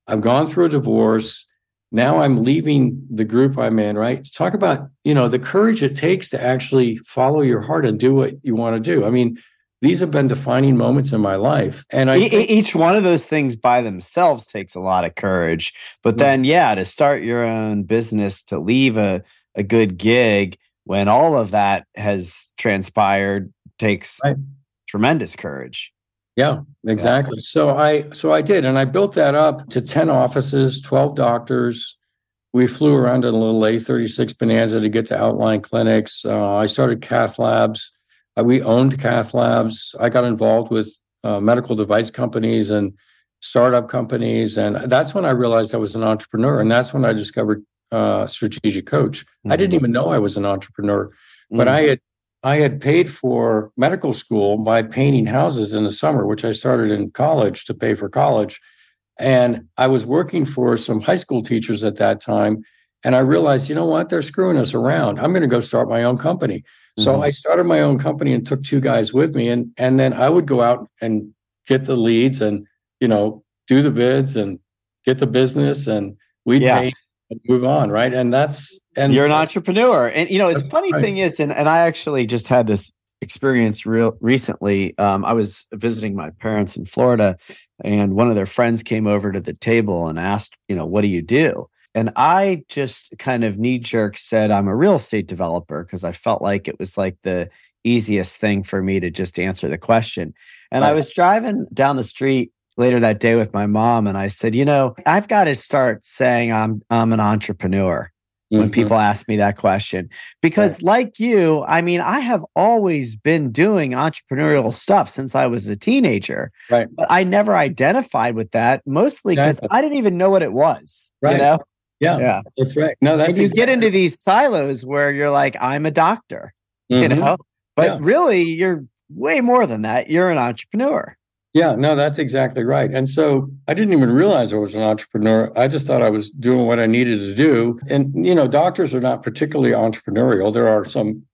I've gone through a divorce. Now I'm leaving the group I'm in, right? Talk about, you know, the courage it takes to actually follow your heart and do what you want to do. I mean, these have been defining moments in my life. And I e- think- each one of those things by themselves takes a lot of courage. But then, yeah, to start your own business, to leave a, a good gig when all of that has transpired takes right. tremendous courage. Yeah, exactly. Yeah. So I so I did, and I built that up to ten offices, twelve doctors. We flew around in a little A thirty-six Bonanza to get to outlying clinics. Uh, I started cath labs. Uh, we owned cath labs. I got involved with uh, medical device companies and startup companies. And that's when I realized I was an entrepreneur. And that's when I discovered uh, Strategic Coach. Mm-hmm. I didn't even know I was an entrepreneur, mm-hmm. but I had I had paid for medical school by painting houses in the summer, which I started in college to pay for college. And I was working for some high school teachers at that time. And I realized, you know what? They're screwing us around. I'm going to go start my own company. Mm-hmm. So I started my own company and took two guys with me. And, and then I would go out and get the leads and, you know, do the bids and get the business, and we'd yeah. pay and move on. Right. And that's, and you're an entrepreneur. And, you know, the funny right. thing is, and, and I actually just had this experience real recently. Um, I was visiting my parents in Florida, and one of their friends came over to the table and asked, you know, what do you do? And I just kind of knee jerk said, I'm a real estate developer, because I felt like it was like the easiest thing for me to just answer the question. And right. I was driving down the street later that day with my mom, and I said, you know, I've got to start saying I'm I'm an entrepreneur. When mm-hmm. people ask me that question, because right. like you, I mean, I have always been doing entrepreneurial stuff since I was a teenager, right. but I never identified with that, mostly because I didn't even know what it was, right. you know? Yeah, yeah, that's right. No, that's and you exactly. get into these silos where you're like, I'm a doctor, mm-hmm. you know, but yeah. really you're way more than that. You're an entrepreneur. Yeah, no, that's exactly right. And so I didn't even realize I was an entrepreneur. I just thought I was doing what I needed to do. And, you know, doctors are not particularly entrepreneurial. There are some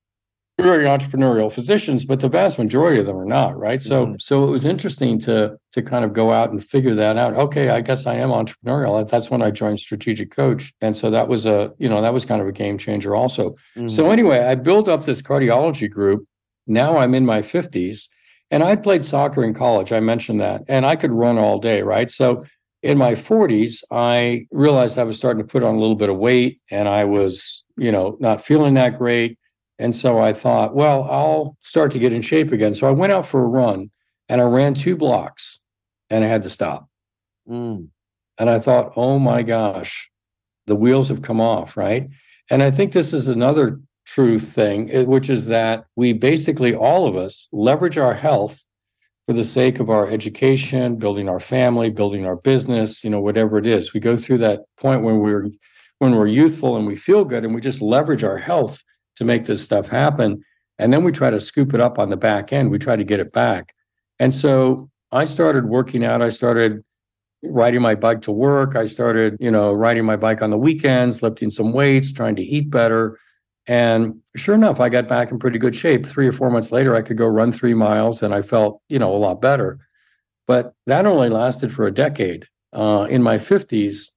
very entrepreneurial physicians, but the vast majority of them are not, right? So mm-hmm. so it was interesting to to kind of go out and figure that out. Okay, I guess I am entrepreneurial. That's when I joined Strategic Coach. And so that was a, you know, that was kind of a game changer also. Mm-hmm. So anyway, I built up this cardiology group. Now I'm in my fifties. And I played soccer in college. I mentioned that. And I could run all day, right? So in my forties, I realized I was starting to put on a little bit of weight, and I was, you know, not feeling that great. And so I thought, well, I'll start to get in shape again. So I went out for a run, and I ran two blocks, and I had to stop. Mm. And I thought, oh my gosh, the wheels have come off, right? And I think this is another true thing, which is that we basically, all of us, leverage our health for the sake of our education, building our family, building our business, you know, whatever it is. We go through that point when we're when we're youthful and we feel good, and we just leverage our health to make this stuff happen. And then we try to scoop it up on the back end. We try to get it back. And so I started working out. I started riding my bike to work. I started, you know, riding my bike on the weekends, lifting some weights, trying to eat better. And sure enough, I got back in pretty good shape. Three or four months later, I could go run three miles and I felt, you know, a lot better. But that only lasted for a decade. Uh, in my fifties,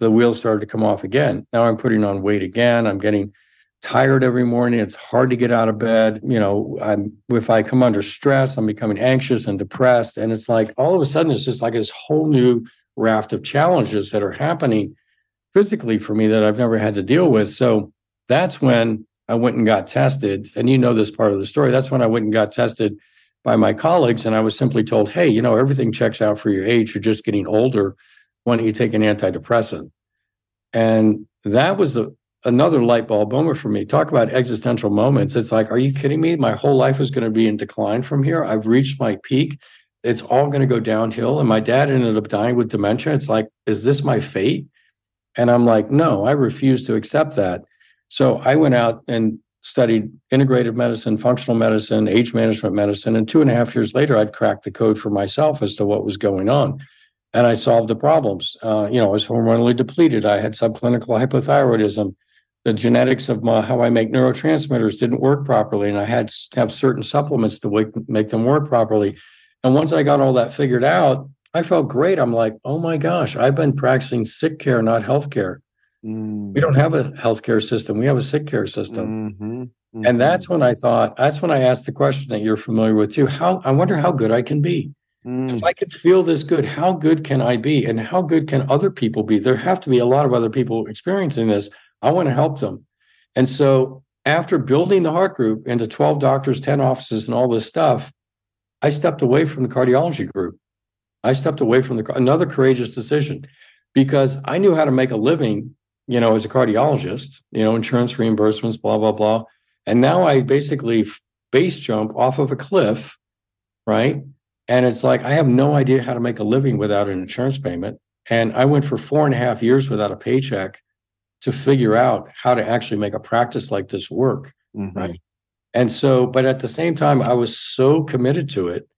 the wheels started to come off again. Now I'm putting on weight again. I'm getting tired every morning. It's hard to get out of bed. You know, I'm, if I come under stress, I'm becoming anxious and depressed. And it's like, all of a sudden, it's just like this whole new raft of challenges that are happening physically for me that I've never had to deal with. So that's when I went and got tested. And you know this part of the story. That's when I went and got tested by my colleagues. And I was simply told, hey, you know, everything checks out for your age. You're just getting older. Why don't you take an antidepressant? And that was a, another light bulb moment for me. Talk about existential moments. It's like, are you kidding me? My whole life is going to be in decline from here. I've reached my peak. It's all going to go downhill. And my dad ended up dying with dementia. It's like, is this my fate? And I'm like, no, I refuse to accept that. So I went out and studied integrative medicine, functional medicine, age management medicine. And two and a half years later, I'd cracked the code for myself as to what was going on. And I solved the problems. Uh, you know, I was hormonally depleted. I had subclinical hypothyroidism. The genetics of my, how I make neurotransmitters didn't work properly. And I had to have certain supplements to wake, make them work properly. And once I got all that figured out, I felt great. I'm like, oh my gosh, I've been practicing sick care, not health care. We don't have a healthcare system. We have a sick care system. Mm-hmm, mm-hmm. And that's when I thought, that's when I asked the question that you're familiar with too. How, I wonder how good I can be. Mm. If I can feel this good, how good can I be? And how good can other people be? There have to be a lot of other people experiencing this. I want to help them. And so after building the heart group into twelve doctors, ten offices, and all this stuff, I stepped away from the cardiology group. I stepped away from the another courageous decision, because I knew how to make a living, you know, as a cardiologist, you know, insurance reimbursements, blah, blah, blah. And now I basically base jump off of a cliff, right? And it's like, I have no idea how to make a living without an insurance payment. And I went for four and a half years without a paycheck to figure out how to actually make a practice like this work, mm-hmm. right? And so, but at the same time, I was so committed to it,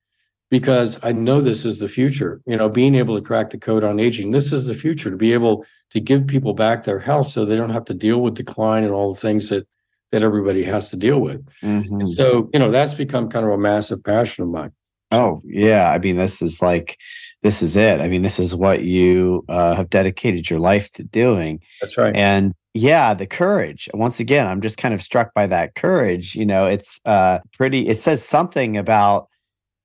because I know this is the future, you know, being able to crack the code on aging. This is the future, to be able to give people back their health so they don't have to deal with decline and all the things that that everybody has to deal with. Mm-hmm. And so, you know, that's become kind of a massive passion of mine. Oh, yeah. I mean, this is like, this is it. I mean, this is what you uh, have dedicated your life to doing. That's right. And yeah, the courage. Once again, I'm just kind of struck by that courage. You know, it's uh, pretty, it says something about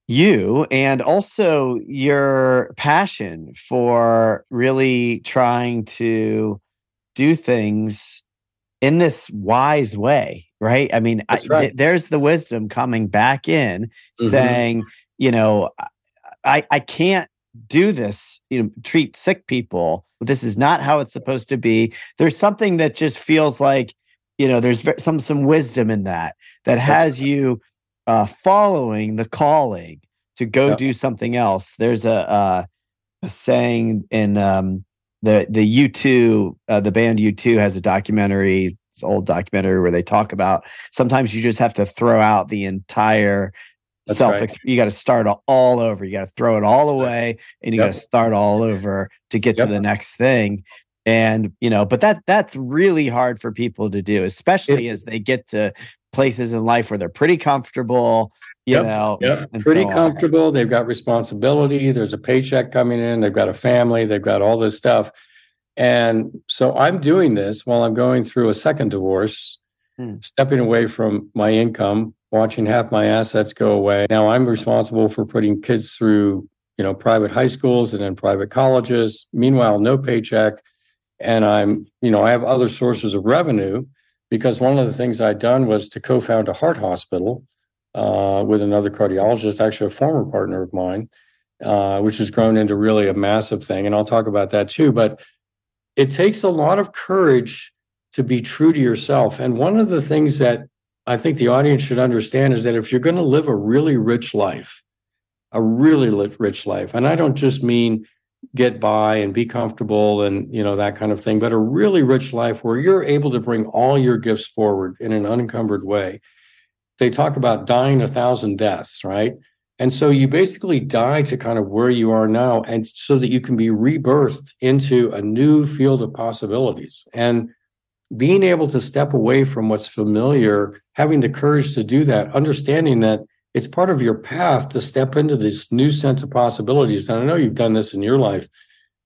you, and also your passion for really trying to do things in this wise way, right? I mean, right. I, th- there's the wisdom coming back in, mm-hmm. saying, you know, I I can't do this, you know, treat sick people. This is not how it's supposed to be. There's something that just feels like, you know, there's some some wisdom in that that has you Uh, following the calling to go yeah. do something else. There's a, uh, a saying in um, the the U two, uh, the band U two has a documentary, it's an old documentary where they talk about sometimes you just have to throw out the entire That's self. Right. You got to start all over. You got to throw it all away, and you yep. got to start all over to get yep. to the next thing. And you know, but that that's really hard for people to do, especially as they get to places in life where they're pretty comfortable, you yep, know, yep. pretty so comfortable. They've got responsibility. There's a paycheck coming in. They've got a family. They've got all this stuff. And so I'm doing this while I'm going through a second divorce, hmm. stepping away from my income, watching half my assets go away. Now I'm responsible for putting kids through, you know, private high schools and then private colleges. Meanwhile, no paycheck. And I'm, you know, I have other sources of revenue, because one of the things I'd done was to co-found a heart hospital uh, with another cardiologist, actually a former partner of mine, uh, which has grown into really a massive thing. And I'll talk about that too. But it takes a lot of courage to be true to yourself. And one of the things that I think the audience should understand is that if you're going to live a really rich life, a really rich life, and I don't just mean get by and be comfortable and, you know, that kind of thing, but a really rich life where you're able to bring all your gifts forward in an unencumbered way. They talk about dying a thousand deaths, right? And so you basically die to kind of where you are now, and so that you can be rebirthed into a new field of possibilities. And being able to step away from what's familiar, having the courage to do that, understanding that it's part of your path to step into this new sense of possibilities. And I know you've done this in your life.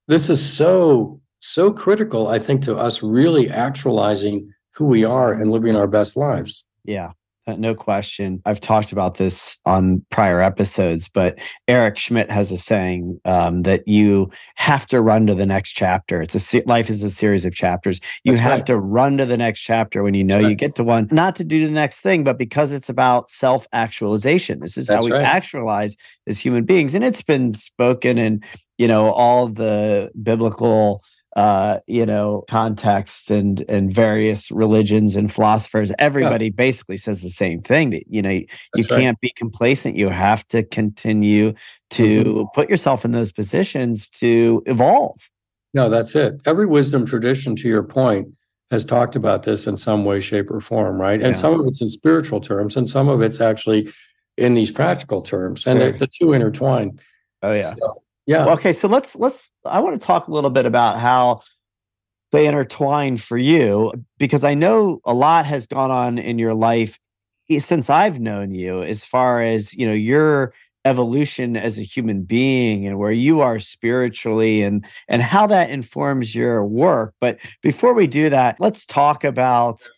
This is so, so critical, I think, to us really actualizing who we are and living our best lives. Yeah, no question. I've talked about this on prior episodes, but Eric Schmidt has a saying um, that you have to run to the next chapter. It's a se- Life is a series of chapters. You That's have right. to run to the next chapter when you know That's you right. get to one, not to do the next thing, but because it's about self-actualization. This is That's how we right. actualize as human beings. And it's been spoken in, you know, all the biblical Uh, you know, contexts and and various religions and philosophers. Everybody yeah. basically says the same thing, that, you know, you, you can't right. be complacent. You have to continue to mm-hmm. put yourself in those positions to evolve. No, that's it. Every wisdom tradition, to your point, has talked about this in some way, shape, or form, right? And yeah. some of it's in spiritual terms, and some of it's actually in these practical terms, and sure. the, the two intertwine. Oh, yeah. So, Yeah. Well, okay. So let's, let's, I want to talk a little bit about how they intertwine for you, because I know a lot has gone on in your life since I've known you, as far as, you know, your evolution as a human being and where you are spiritually and, and how that informs your work. But before we do that, let's talk about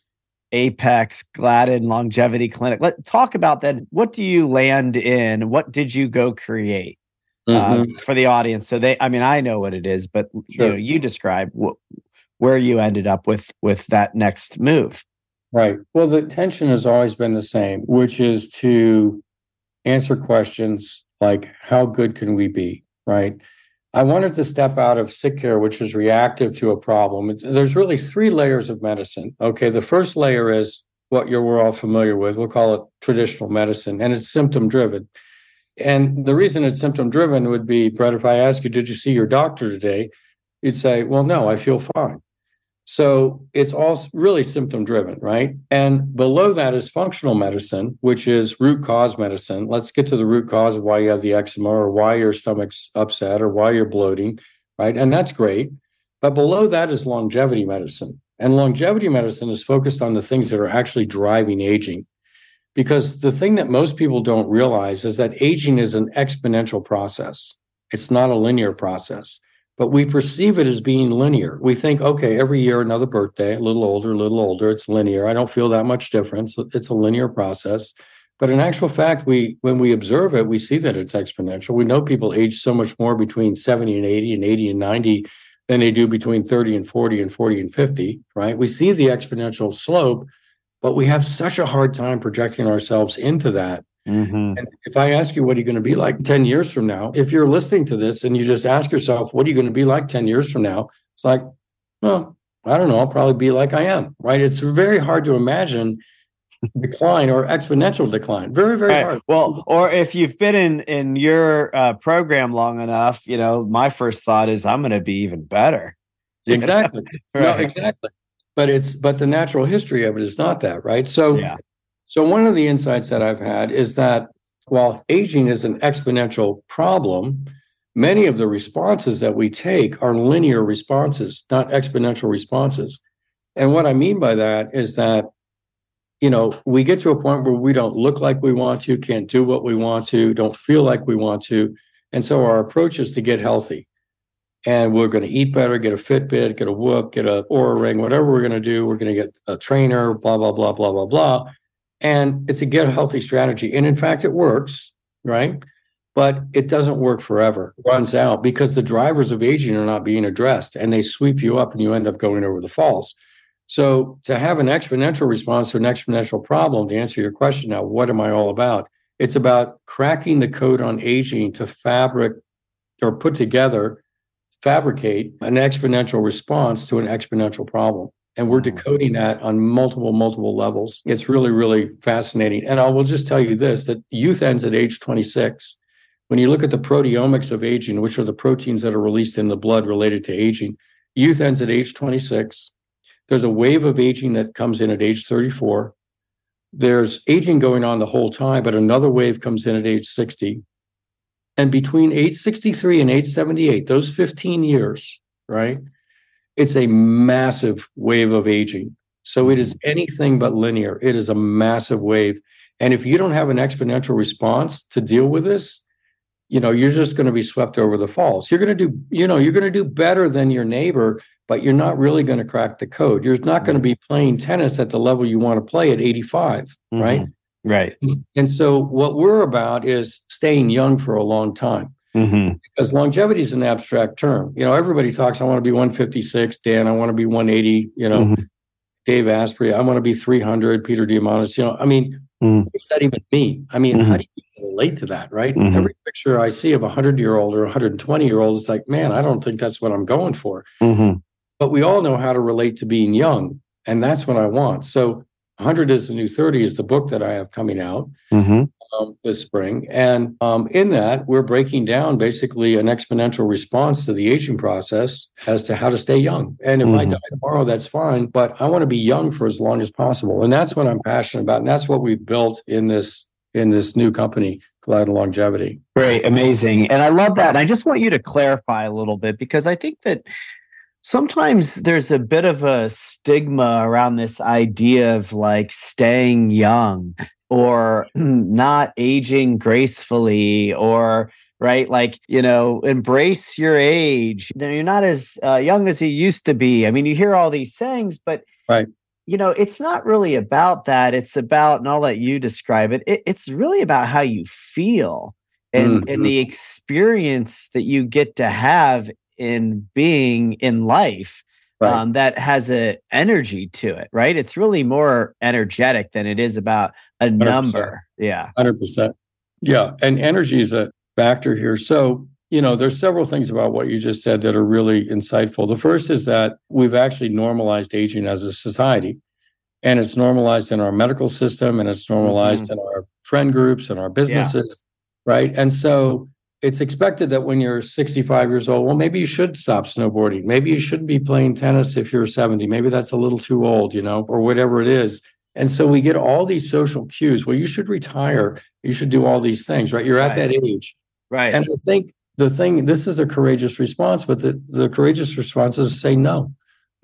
Apex, Gladden Longevity Clinic. Let's talk about that. What do you land in? What did you go create? Mm-hmm. Um, for the audience. So they, I mean, I know what it is, but sure. you know, you describe wh- where you ended up with, with that next move. Right. Well, the tension has always been the same, which is to answer questions like, how good can we be, right? I wanted to step out of sick care, which is reactive to a problem. There's really three layers of medicine. Okay, the first layer is what you're we're all familiar with. We'll call it traditional medicine, and it's symptom-driven. And the reason it's symptom-driven would be, Brett, if I ask you, did you see your doctor today? You'd say, well, no, I feel fine. So it's all really symptom-driven, right? And below that is functional medicine, which is root cause medicine. Let's get to the root cause of why you have the eczema or why your stomach's upset or why you're bloating, right? And that's great. But below that is longevity medicine. And longevity medicine is focused on the things that are actually driving aging. Because the thing that most people don't realize is that aging is an exponential process. It's not a linear process. But we perceive it as being linear. We think, okay, every year, another birthday, a little older, a little older, it's linear. I don't feel that much difference. It's a linear process. But in actual fact, we when we observe it, we see that it's exponential. We know people age so much more between seventy and eighty and eighty and ninety than they do between thirty and forty and forty and fifty, right? We see the exponential slope, but we have such a hard time projecting ourselves into that. Mm-hmm. And if I ask you, what are you going to be like ten years from now? If you're listening to this and you just ask yourself, what are you going to be like ten years from now? It's like, well, I don't know. I'll probably be like I am, right? It's very hard to imagine decline or exponential decline. Very, very right. hard. Well, or if you've been in, in your uh, program long enough, you know, my first thought is I'm going to be even better. Exactly. Right. No, exactly. But it's, but the natural history of it is not that, right? So yeah. So one of the insights that I've had is that while aging is an exponential problem, many of the responses that we take are linear responses, not exponential responses. And what I mean by that is that, you know, we get to a point where we don't look like we want to, can't do what we want to, don't feel like we want to. And so our approach is to get healthy. And we're going to eat better, get a Fitbit, get a Whoop, get an Oura Ring, whatever we're going to do. We're going to get a trainer, blah, blah, blah, blah, blah, blah. And it's a get healthy strategy. And in fact, it works, right? But it doesn't work forever. It runs out because the drivers of aging are not being addressed and they sweep you up and you end up going over the falls. So to have an exponential response to an exponential problem, to answer your question now, what am I all about? It's about cracking the code on aging to fabric or put together, fabricate an exponential response to an exponential problem. And we're decoding that on multiple, multiple levels. It's really, really fascinating. And I will just tell you this, that youth ends at age twenty-six. When you look at the proteomics of aging, which are the proteins that are released in the blood related to aging, youth ends at age twenty-six. There's a wave of aging that comes in at age thirty-four. There's aging going on the whole time, but another wave comes in at age sixty. And between age sixty-three and age seventy-eight, those fifteen years, right? It's a massive wave of aging. So it is anything but linear. It is a massive wave. And if you don't have an exponential response to deal with this, you know, you're just going to be swept over the falls. You're going to do, you know, you're going to do better than your neighbor, but you're not really going to crack the code. You're not going to be playing tennis at the level you want to play at eighty-five, mm-hmm. right? Right. And so what we're about is staying young for a long time. Mm-hmm. Because longevity is an abstract term. You know, everybody talks, I want to be one fifty-six, Dan, I want to be one eighty, you know, mm-hmm. Dave Asprey, I want to be three hundred, Peter Diamandis, you know, I mean, mm-hmm. what does that even mean? I mean, mm-hmm. how do you relate to that, right? Mm-hmm. Every picture I see of a one hundred-year-old or one hundred twenty-year-old, it's like, man, I don't think that's what I'm going for. Mm-hmm. But we all know how to relate to being young, and that's what I want. So one hundred is the New thirty is the book that I have coming out. Mm-hmm. Um, this spring. And um, in that, we're breaking down basically an exponential response to the aging process as to how to stay young. And if mm-hmm. I die tomorrow, that's fine, but I want to be young for as long as possible. And that's what I'm passionate about. And that's what we've built in this in this new company, Gladden Longevity. Great, amazing. And I love that. And I just want you to clarify a little bit, because I think that sometimes there's a bit of a stigma around this idea of like staying young, or not aging gracefully, or, right, like, you know, embrace your age. You're not as uh, young as you used to be. I mean, you hear all these sayings, but, right. you know, it's not really about that. It's about, and I'll let you describe it, it it's really about how you feel and, mm-hmm. and the experience that you get to have in being in life. right. um, that has a energy to it, right? It's really more energetic than it is about a one hundred percent number. Yeah. one hundred percent. Yeah. And energy is a factor here. So, you know, there's several things about what you just said that are really insightful. The first is that we've actually normalized aging as a society, and it's normalized in our medical system, and it's normalized mm-hmm. in our friend groups and our businesses, yeah. right? And so it's expected that when you're sixty-five years old, well, maybe you should stop snowboarding. Maybe you shouldn't be playing tennis if you're seventy. Maybe that's a little too old, you know, or whatever it is. And so we get all these social cues. Well, you should retire. You should do all these things, right? You're right. at that age. Right. And I think the thing, this is a courageous response, but the, the courageous response is to say, no,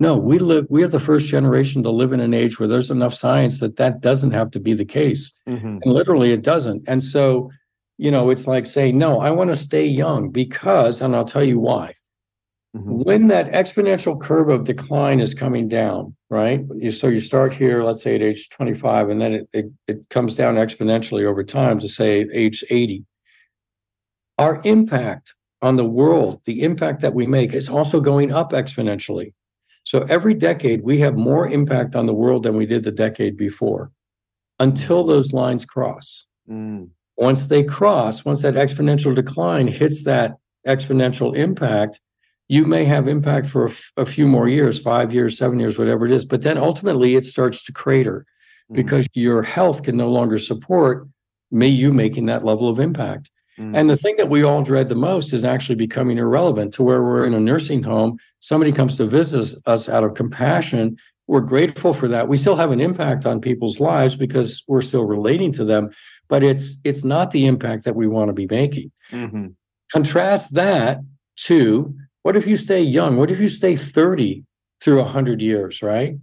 no, we live, we are the first generation to live in an age where there's enough science that that doesn't have to be the case. Mm-hmm. And literally it doesn't. And so, you know, it's like saying, no, I want to stay young because, and I'll tell you why. Mm-hmm. When that exponential curve of decline is coming down, right? You, so you start here, let's say at age twenty-five, and then it, it, it comes down exponentially over time to say age eighty. Our impact on the world, the impact that we make, is also going up exponentially. So every decade, we have more impact on the world than we did the decade before, until those lines cross. Mm. Once they cross, once that exponential decline hits that exponential impact, you may have impact for a, f- a few more years, five years, seven years, whatever it is. But then ultimately it starts to crater mm-hmm. because your health can no longer support me, you making that level of impact. Mm-hmm. And the thing that we all dread the most is actually becoming irrelevant, to where we're in a nursing home. Somebody comes to visit us out of compassion. We're grateful for that. We still have an impact on people's lives because we're still relating to them, but it's it's not the impact that we want to be making. Mm-hmm. Contrast that to, what if you stay young? What if you stay thirty through one hundred years, right?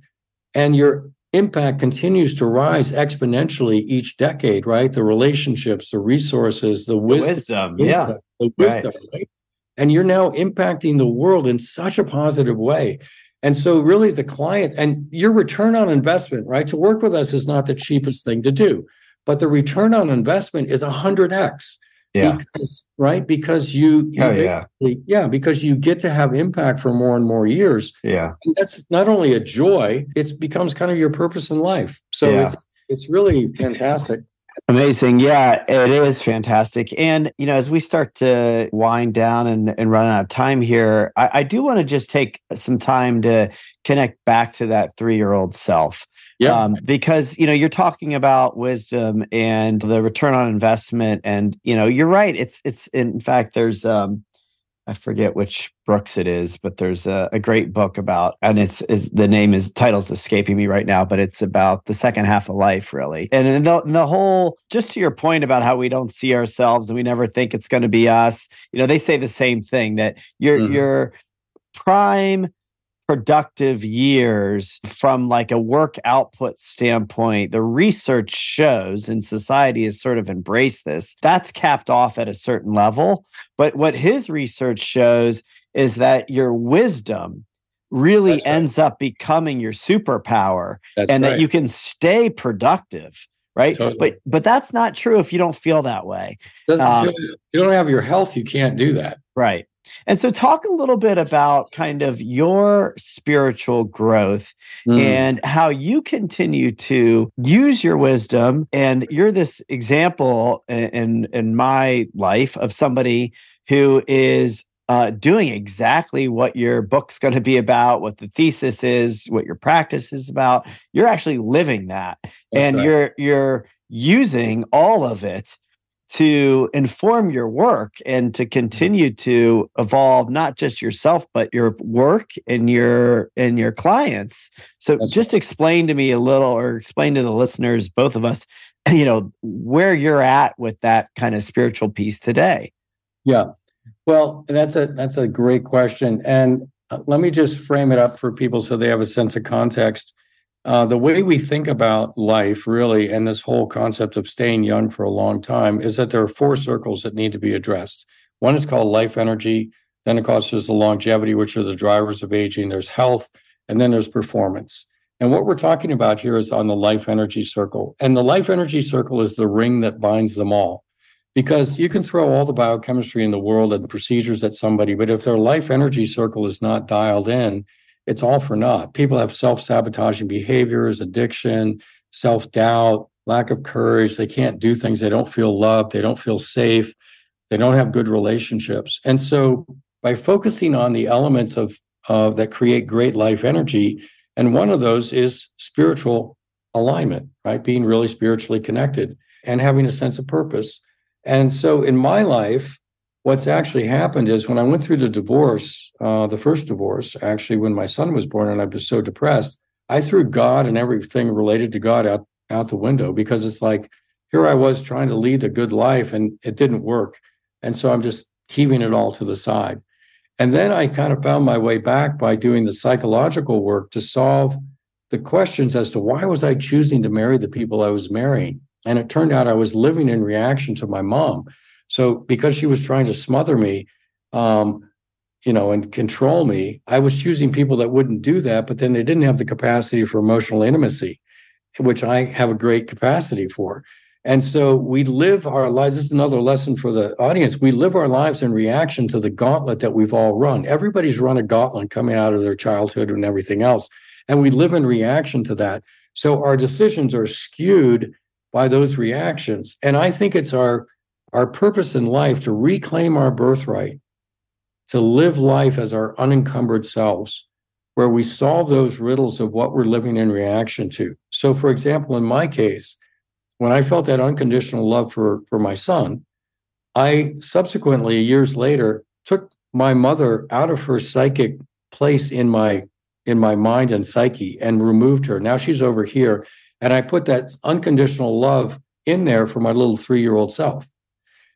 And your impact continues to rise exponentially each decade, right? The relationships, the resources, the wisdom. The wisdom, yeah. The wisdom, right. right? And you're now impacting the world in such a positive way. And so really the client, and your return on investment, right? To work with us is not the cheapest thing to do, but the return on investment is one hundred x. Yeah. Because, right. Because you, you oh, yeah. yeah, because you get to have impact for more and more years. Yeah. And that's not only a joy, it becomes kind of your purpose in life. So yeah. it's, it's really fantastic. Amazing. Yeah, it is fantastic. And, you know, as we start to wind down and, and run out of time here, I, I do want to just take some time to connect back to that three-year-old self. Yeah. Um, because, you know, you're talking about wisdom and the return on investment, and, you know, you're right. It's, it's, in fact, there's, um, I forget which Brooks it is, but there's a, a great book about, and it's, it's the name is, title's escaping me right now, but it's about the second half of life, really. And, and the, the whole, just to your point about how we don't see ourselves and we never think it's going to be us, you know, they say the same thing, that your, mm-hmm. your prime productive years from like a work output standpoint, the research shows, and society has sort of embraced this, that's capped off at a certain level. But what his research shows is that your wisdom really that's ends right. up becoming your superpower, that's and right. that you can stay productive. Right. Totally. But but that's not true if you don't feel that way. Doesn't um, feel, you don't have your health, you can't do that. Right. And so talk a little bit about kind of your spiritual growth mm. and how you continue to use your wisdom. And you're this example in, in my life of somebody who is uh, doing exactly what your book's going to be about, what the thesis is, what your practice is about. You're actually living that. That's and right. you're you're using all of it to inform your work and to continue to evolve not just yourself, but your work and your and your clients. So That's just right. explain to me a little, or explain to the listeners, both of us, you know, where you're at with that kind of spiritual piece today. Yeah. Well, that's a that's a great question. And let me just frame it up for people so they have a sense of context. Uh, the way we think about life, really, and this whole concept of staying young for a long time, is that there are four circles that need to be addressed. One is called life energy. Then, of course, there's the longevity, which are the drivers of aging. There's health, and then there's performance. And what we're talking about here is on the life energy circle. And the life energy circle is the ring that binds them all. Because you can throw all the biochemistry in the world and the procedures at somebody, but if their life energy circle is not dialed in, it's all for naught. People have self-sabotaging behaviors, addiction, self-doubt, lack of courage. They can't do things. They don't feel loved. They don't feel safe. They don't have good relationships. And so by focusing on the elements of uh, that create great life energy, and one of those is spiritual alignment, right? Being really spiritually connected and having a sense of purpose. And so in my life, what's actually happened is when I went through the divorce, uh, the first divorce, actually, when my son was born and I was so depressed, I threw God and everything related to God out, out the window, because it's like, here I was trying to lead a good life and it didn't work. And so I'm just heaving it all to the side. And then I kind of found my way back by doing the psychological work to solve the questions as to why was I choosing to marry the people I was marrying? And it turned out I was living in reaction to my mom. So because she was trying to smother me, um, you know, and control me, I was choosing people that wouldn't do that, but then they didn't have the capacity for emotional intimacy, which I have a great capacity for. And so we live our lives. This is another lesson for the audience. We live our lives in reaction to the gauntlet that we've all run. Everybody's run a gauntlet coming out of their childhood and everything else. And we live in reaction to that. So our decisions are skewed by those reactions. And I think it's our Our purpose in life to reclaim our birthright, to live life as our unencumbered selves, where we solve those riddles of what we're living in reaction to. So, for example, in my case, when I felt that unconditional love for, for my son, I subsequently, years later, took my mother out of her psychic place in my, in my mind and psyche and removed her. Now she's over here. And I put that unconditional love in there for my little three-year-old self.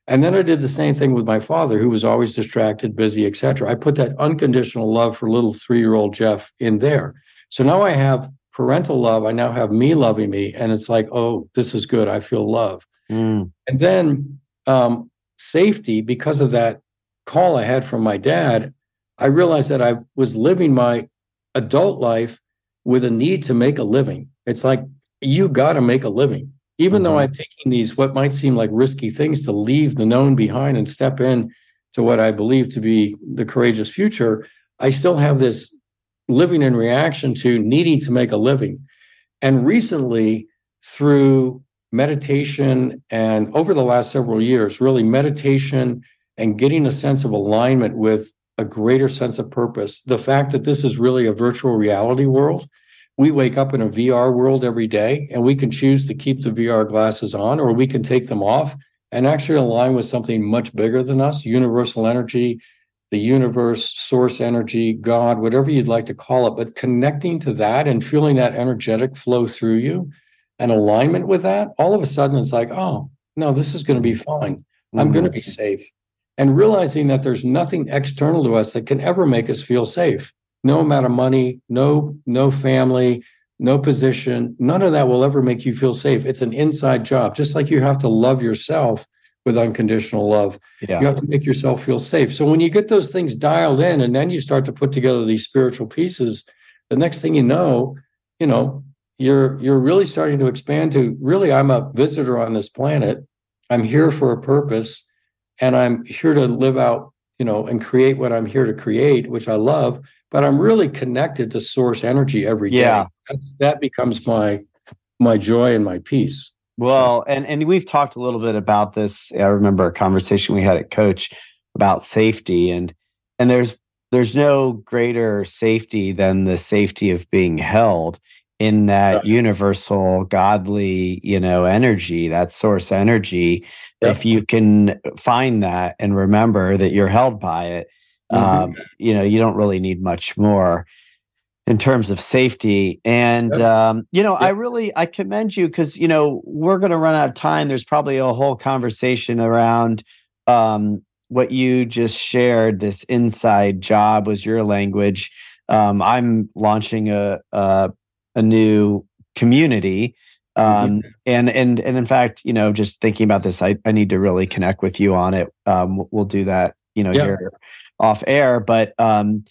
And then I did the same thing with my father, who was always distracted, busy, et cetera. I put that unconditional love for little three-year-old Jeff in there. So now I have parental love. I now have me loving me. And it's like, oh, this is good. I feel love. Mm. And then um, safety, because of that call I had from my dad, I realized that I was living my adult life with a need to make a living. It's like, you got to make a living. Even though I'm taking these, what might seem like risky things, to leave the known behind and step in to what I believe to be the courageous future, I still have this living in reaction to needing to make a living. And recently, through meditation and over the last several years, really meditation and getting a sense of alignment with a greater sense of purpose, the fact that this is really a virtual reality world. We wake up in a V R world every day, and we can choose to keep the V R glasses on, or we can take them off and actually align with something much bigger than us, universal energy, the universe, source energy, God, whatever you'd like to call it, but connecting to that and feeling that energetic flow through you and alignment with that, all of a sudden it's like, oh, no, this is going to be fine. I'm mm-hmm. going to be safe. And realizing that there's nothing external to us that can ever make us feel safe. No amount of money, no, no family, no position, none of that will ever make you feel safe. It's an inside job. Just like you have to love yourself with unconditional love, yeah. You have to make yourself feel safe. So when you get those things dialed in, and then you start to put together these spiritual pieces, the next thing you know, you know, you're you're really starting to expand to really, I'm a visitor on this planet. I'm here for a purpose, and I'm here to live out, you know, and create what I'm here to create, which I love. But I'm really connected to source energy every day. Yeah. That's, that becomes my my joy and my peace. Well, so. and, and we've talked a little bit about this. I remember a conversation we had at Coach about safety. And and there's there's no greater safety than the safety of being held in that yeah. universal, godly, you know, energy, that source energy. Yeah. If you can find that and remember that you're held by it, Um, mm-hmm. you know, you don't really need much more in terms of safety. And, yep. um, you know, yep. I really, I commend you, because, you know, we're going to run out of time. There's probably a whole conversation around um, what you just shared. This inside job was your language. Um, I'm launching a, a, a new community. Um, mm-hmm. and, and, and in fact, you know, just thinking about this, I, I need to really connect with you on it. Um, we'll do that, you know, yep. here. off air, but um,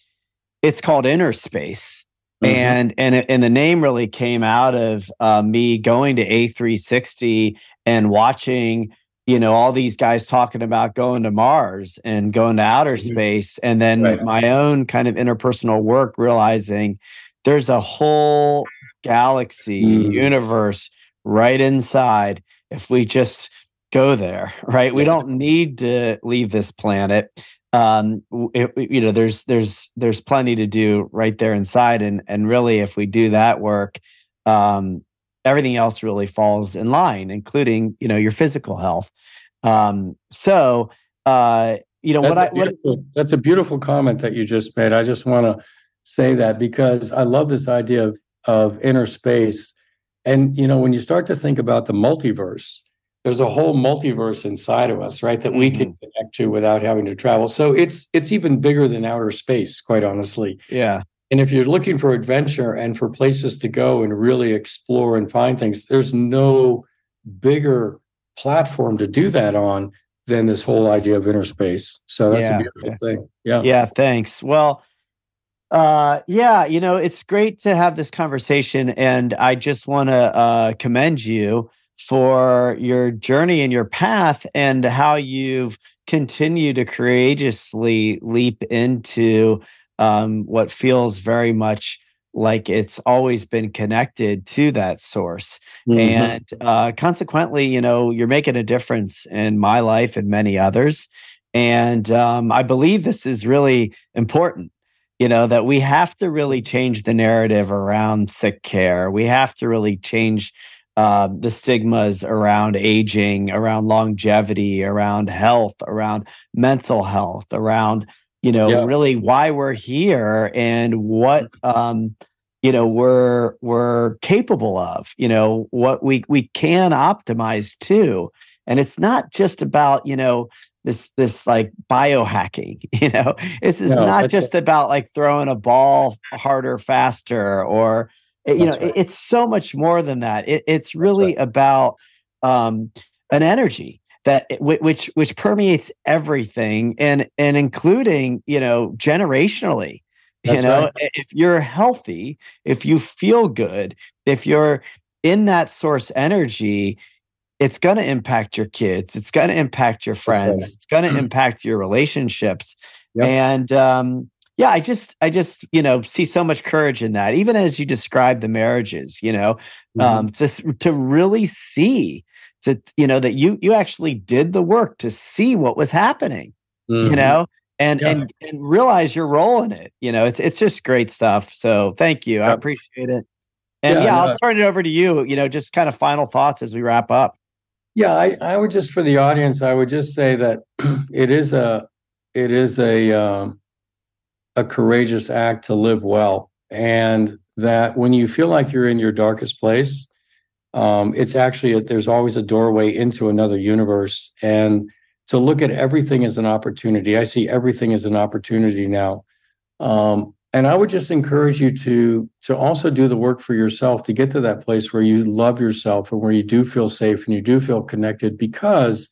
it's called Inner Space, mm-hmm. and and and the name really came out of uh, me going to A three sixty and watching you know, all these guys talking about going to Mars and going to outer space. And then right. my own kind of interpersonal work, realizing there's a whole galaxy mm. universe right inside. If we just go there, right? We don't need to leave this planet. Um, it, you know, there's, there's, there's plenty to do right there inside. And, and really, if we do that work, um, everything else really falls in line, including, you know, your physical health. Um, so, uh, you know, that's what I, what, that's a beautiful comment that you just made. I just want to say that because I love this idea of, of inner space. And, you know, when you start to think about the multiverse, there's a whole multiverse inside of us, right, that we mm-hmm. can connect to without having to travel. So it's, it's even bigger than outer space, quite honestly. Yeah. And if you're looking for adventure and for places to go and really explore and find things, there's no bigger platform to do that on than this whole idea of inner space. So that's yeah. a beautiful thing. Yeah. Yeah. Thanks. Well, uh, yeah, you know, it's great to have this conversation, and I just want to uh, commend you for your journey and your path and how you've continued to courageously leap into Um, what feels very much like it's always been connected to that source. Mm-hmm. And uh, consequently, you know, you're making a difference in my life and many others. And um, I believe this is really important, you know, that we have to really change the narrative around sick care. We have to really change uh, the stigmas around aging, around longevity, around health, around mental health, around you know, yeah. really why we're here and what, um, you know, we're, we're capable of, you know, what we, we can optimize to. And it's not just about, you know, this, this like biohacking, you know, this is no, not just it. about like throwing a ball harder, faster, or, you that's know, right. it's so much more than that. It, it's really right. about, um, an energy that which which permeates everything, and and including, you know, generationally. That's you know, right. If you're healthy, if you feel good, if you're in that source energy, it's going to impact your kids. It's going to impact your friends. Right. It's going to impact your relationships. Yep. And um, yeah, I just I just you know see so much courage in that. Even as you describe the marriages, you know, mm-hmm. um, just to really see. To, you know, that you you actually did the work to see what was happening, mm-hmm. you know, and, yeah. and and realize your role in it. You know, it's it's just great stuff. So thank you. Yeah. I appreciate it. And yeah, yeah I'll no. turn it over to you, you know, just kind of final thoughts as we wrap up. Yeah, I, I would just for the audience, I would just say that it is a it is a um, a courageous act to live well. And that when you feel like you're in your darkest place, Um, it's actually, a, there's always a doorway into another universe. And to look at everything as an opportunity, I see everything as an opportunity now. Um, and I would just encourage you to, to also do the work for yourself, to get to that place where you love yourself and where you do feel safe and you do feel connected, because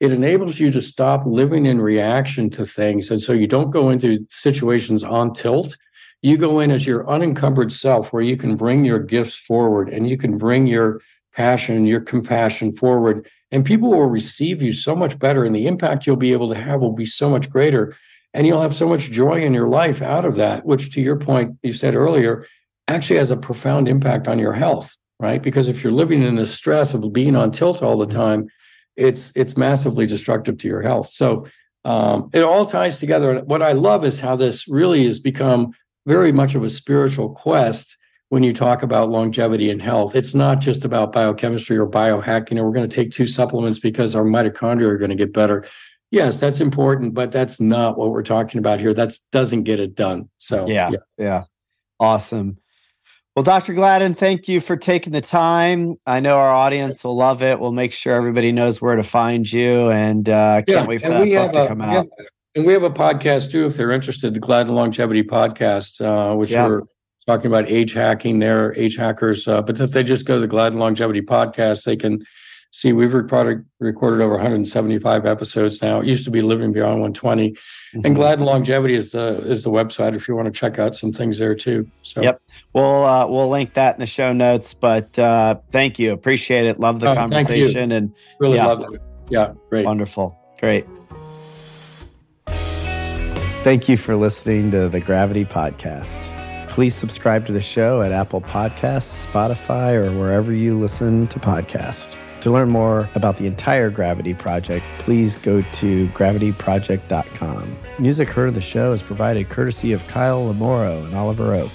it enables you to stop living in reaction to things. And so you don't go into situations on tilt. You go in as your unencumbered self, where you can bring your gifts forward and you can bring your passion, your compassion forward, and people will receive you so much better. And the impact you'll be able to have will be so much greater. And you'll have so much joy in your life out of that, which, to your point, you said earlier, actually has a profound impact on your health, right? Because if you're living in the stress of being on tilt all the time, it's, it's massively destructive to your health. So um, it all ties together. What I love is how this really has become very much of a spiritual quest when you talk about longevity and health. It's not just about biochemistry or biohacking, or we're going to take two supplements because our mitochondria are going to get better. Yes, that's important, but that's not what we're talking about here. That doesn't get it done. So yeah, yeah, yeah. Awesome. Well, Doctor Gladden, thank you for taking the time. I know our audience will love it. We'll make sure everybody knows where to find you, and uh, can't yeah, wait for that book to a, come out. Yeah. And we have a podcast too, if they're interested, the Gladden Longevity podcast, uh, which yeah. we're talking about age hacking there, age hackers. Uh, but if they just go to the Gladden Longevity podcast, they can see we've recorded, recorded over one hundred seventy-five episodes now. It used to be Living Beyond one twenty. Mm-hmm. And Gladden Longevity is the is the website if you want to check out some things there too. So yep, we'll uh, we'll link that in the show notes. But uh, thank you, appreciate it, love the uh, conversation, and really yeah. love it. Yeah, great. Wonderful. Great. Thank you for listening to the Gravity Podcast. Please subscribe to the show at Apple Podcasts, Spotify, or wherever you listen to podcasts. To learn more about the entire Gravity Project, please go to gravity project dot com. Music heard of the show is provided courtesy of Kyle Lamoro and Oliver Oak.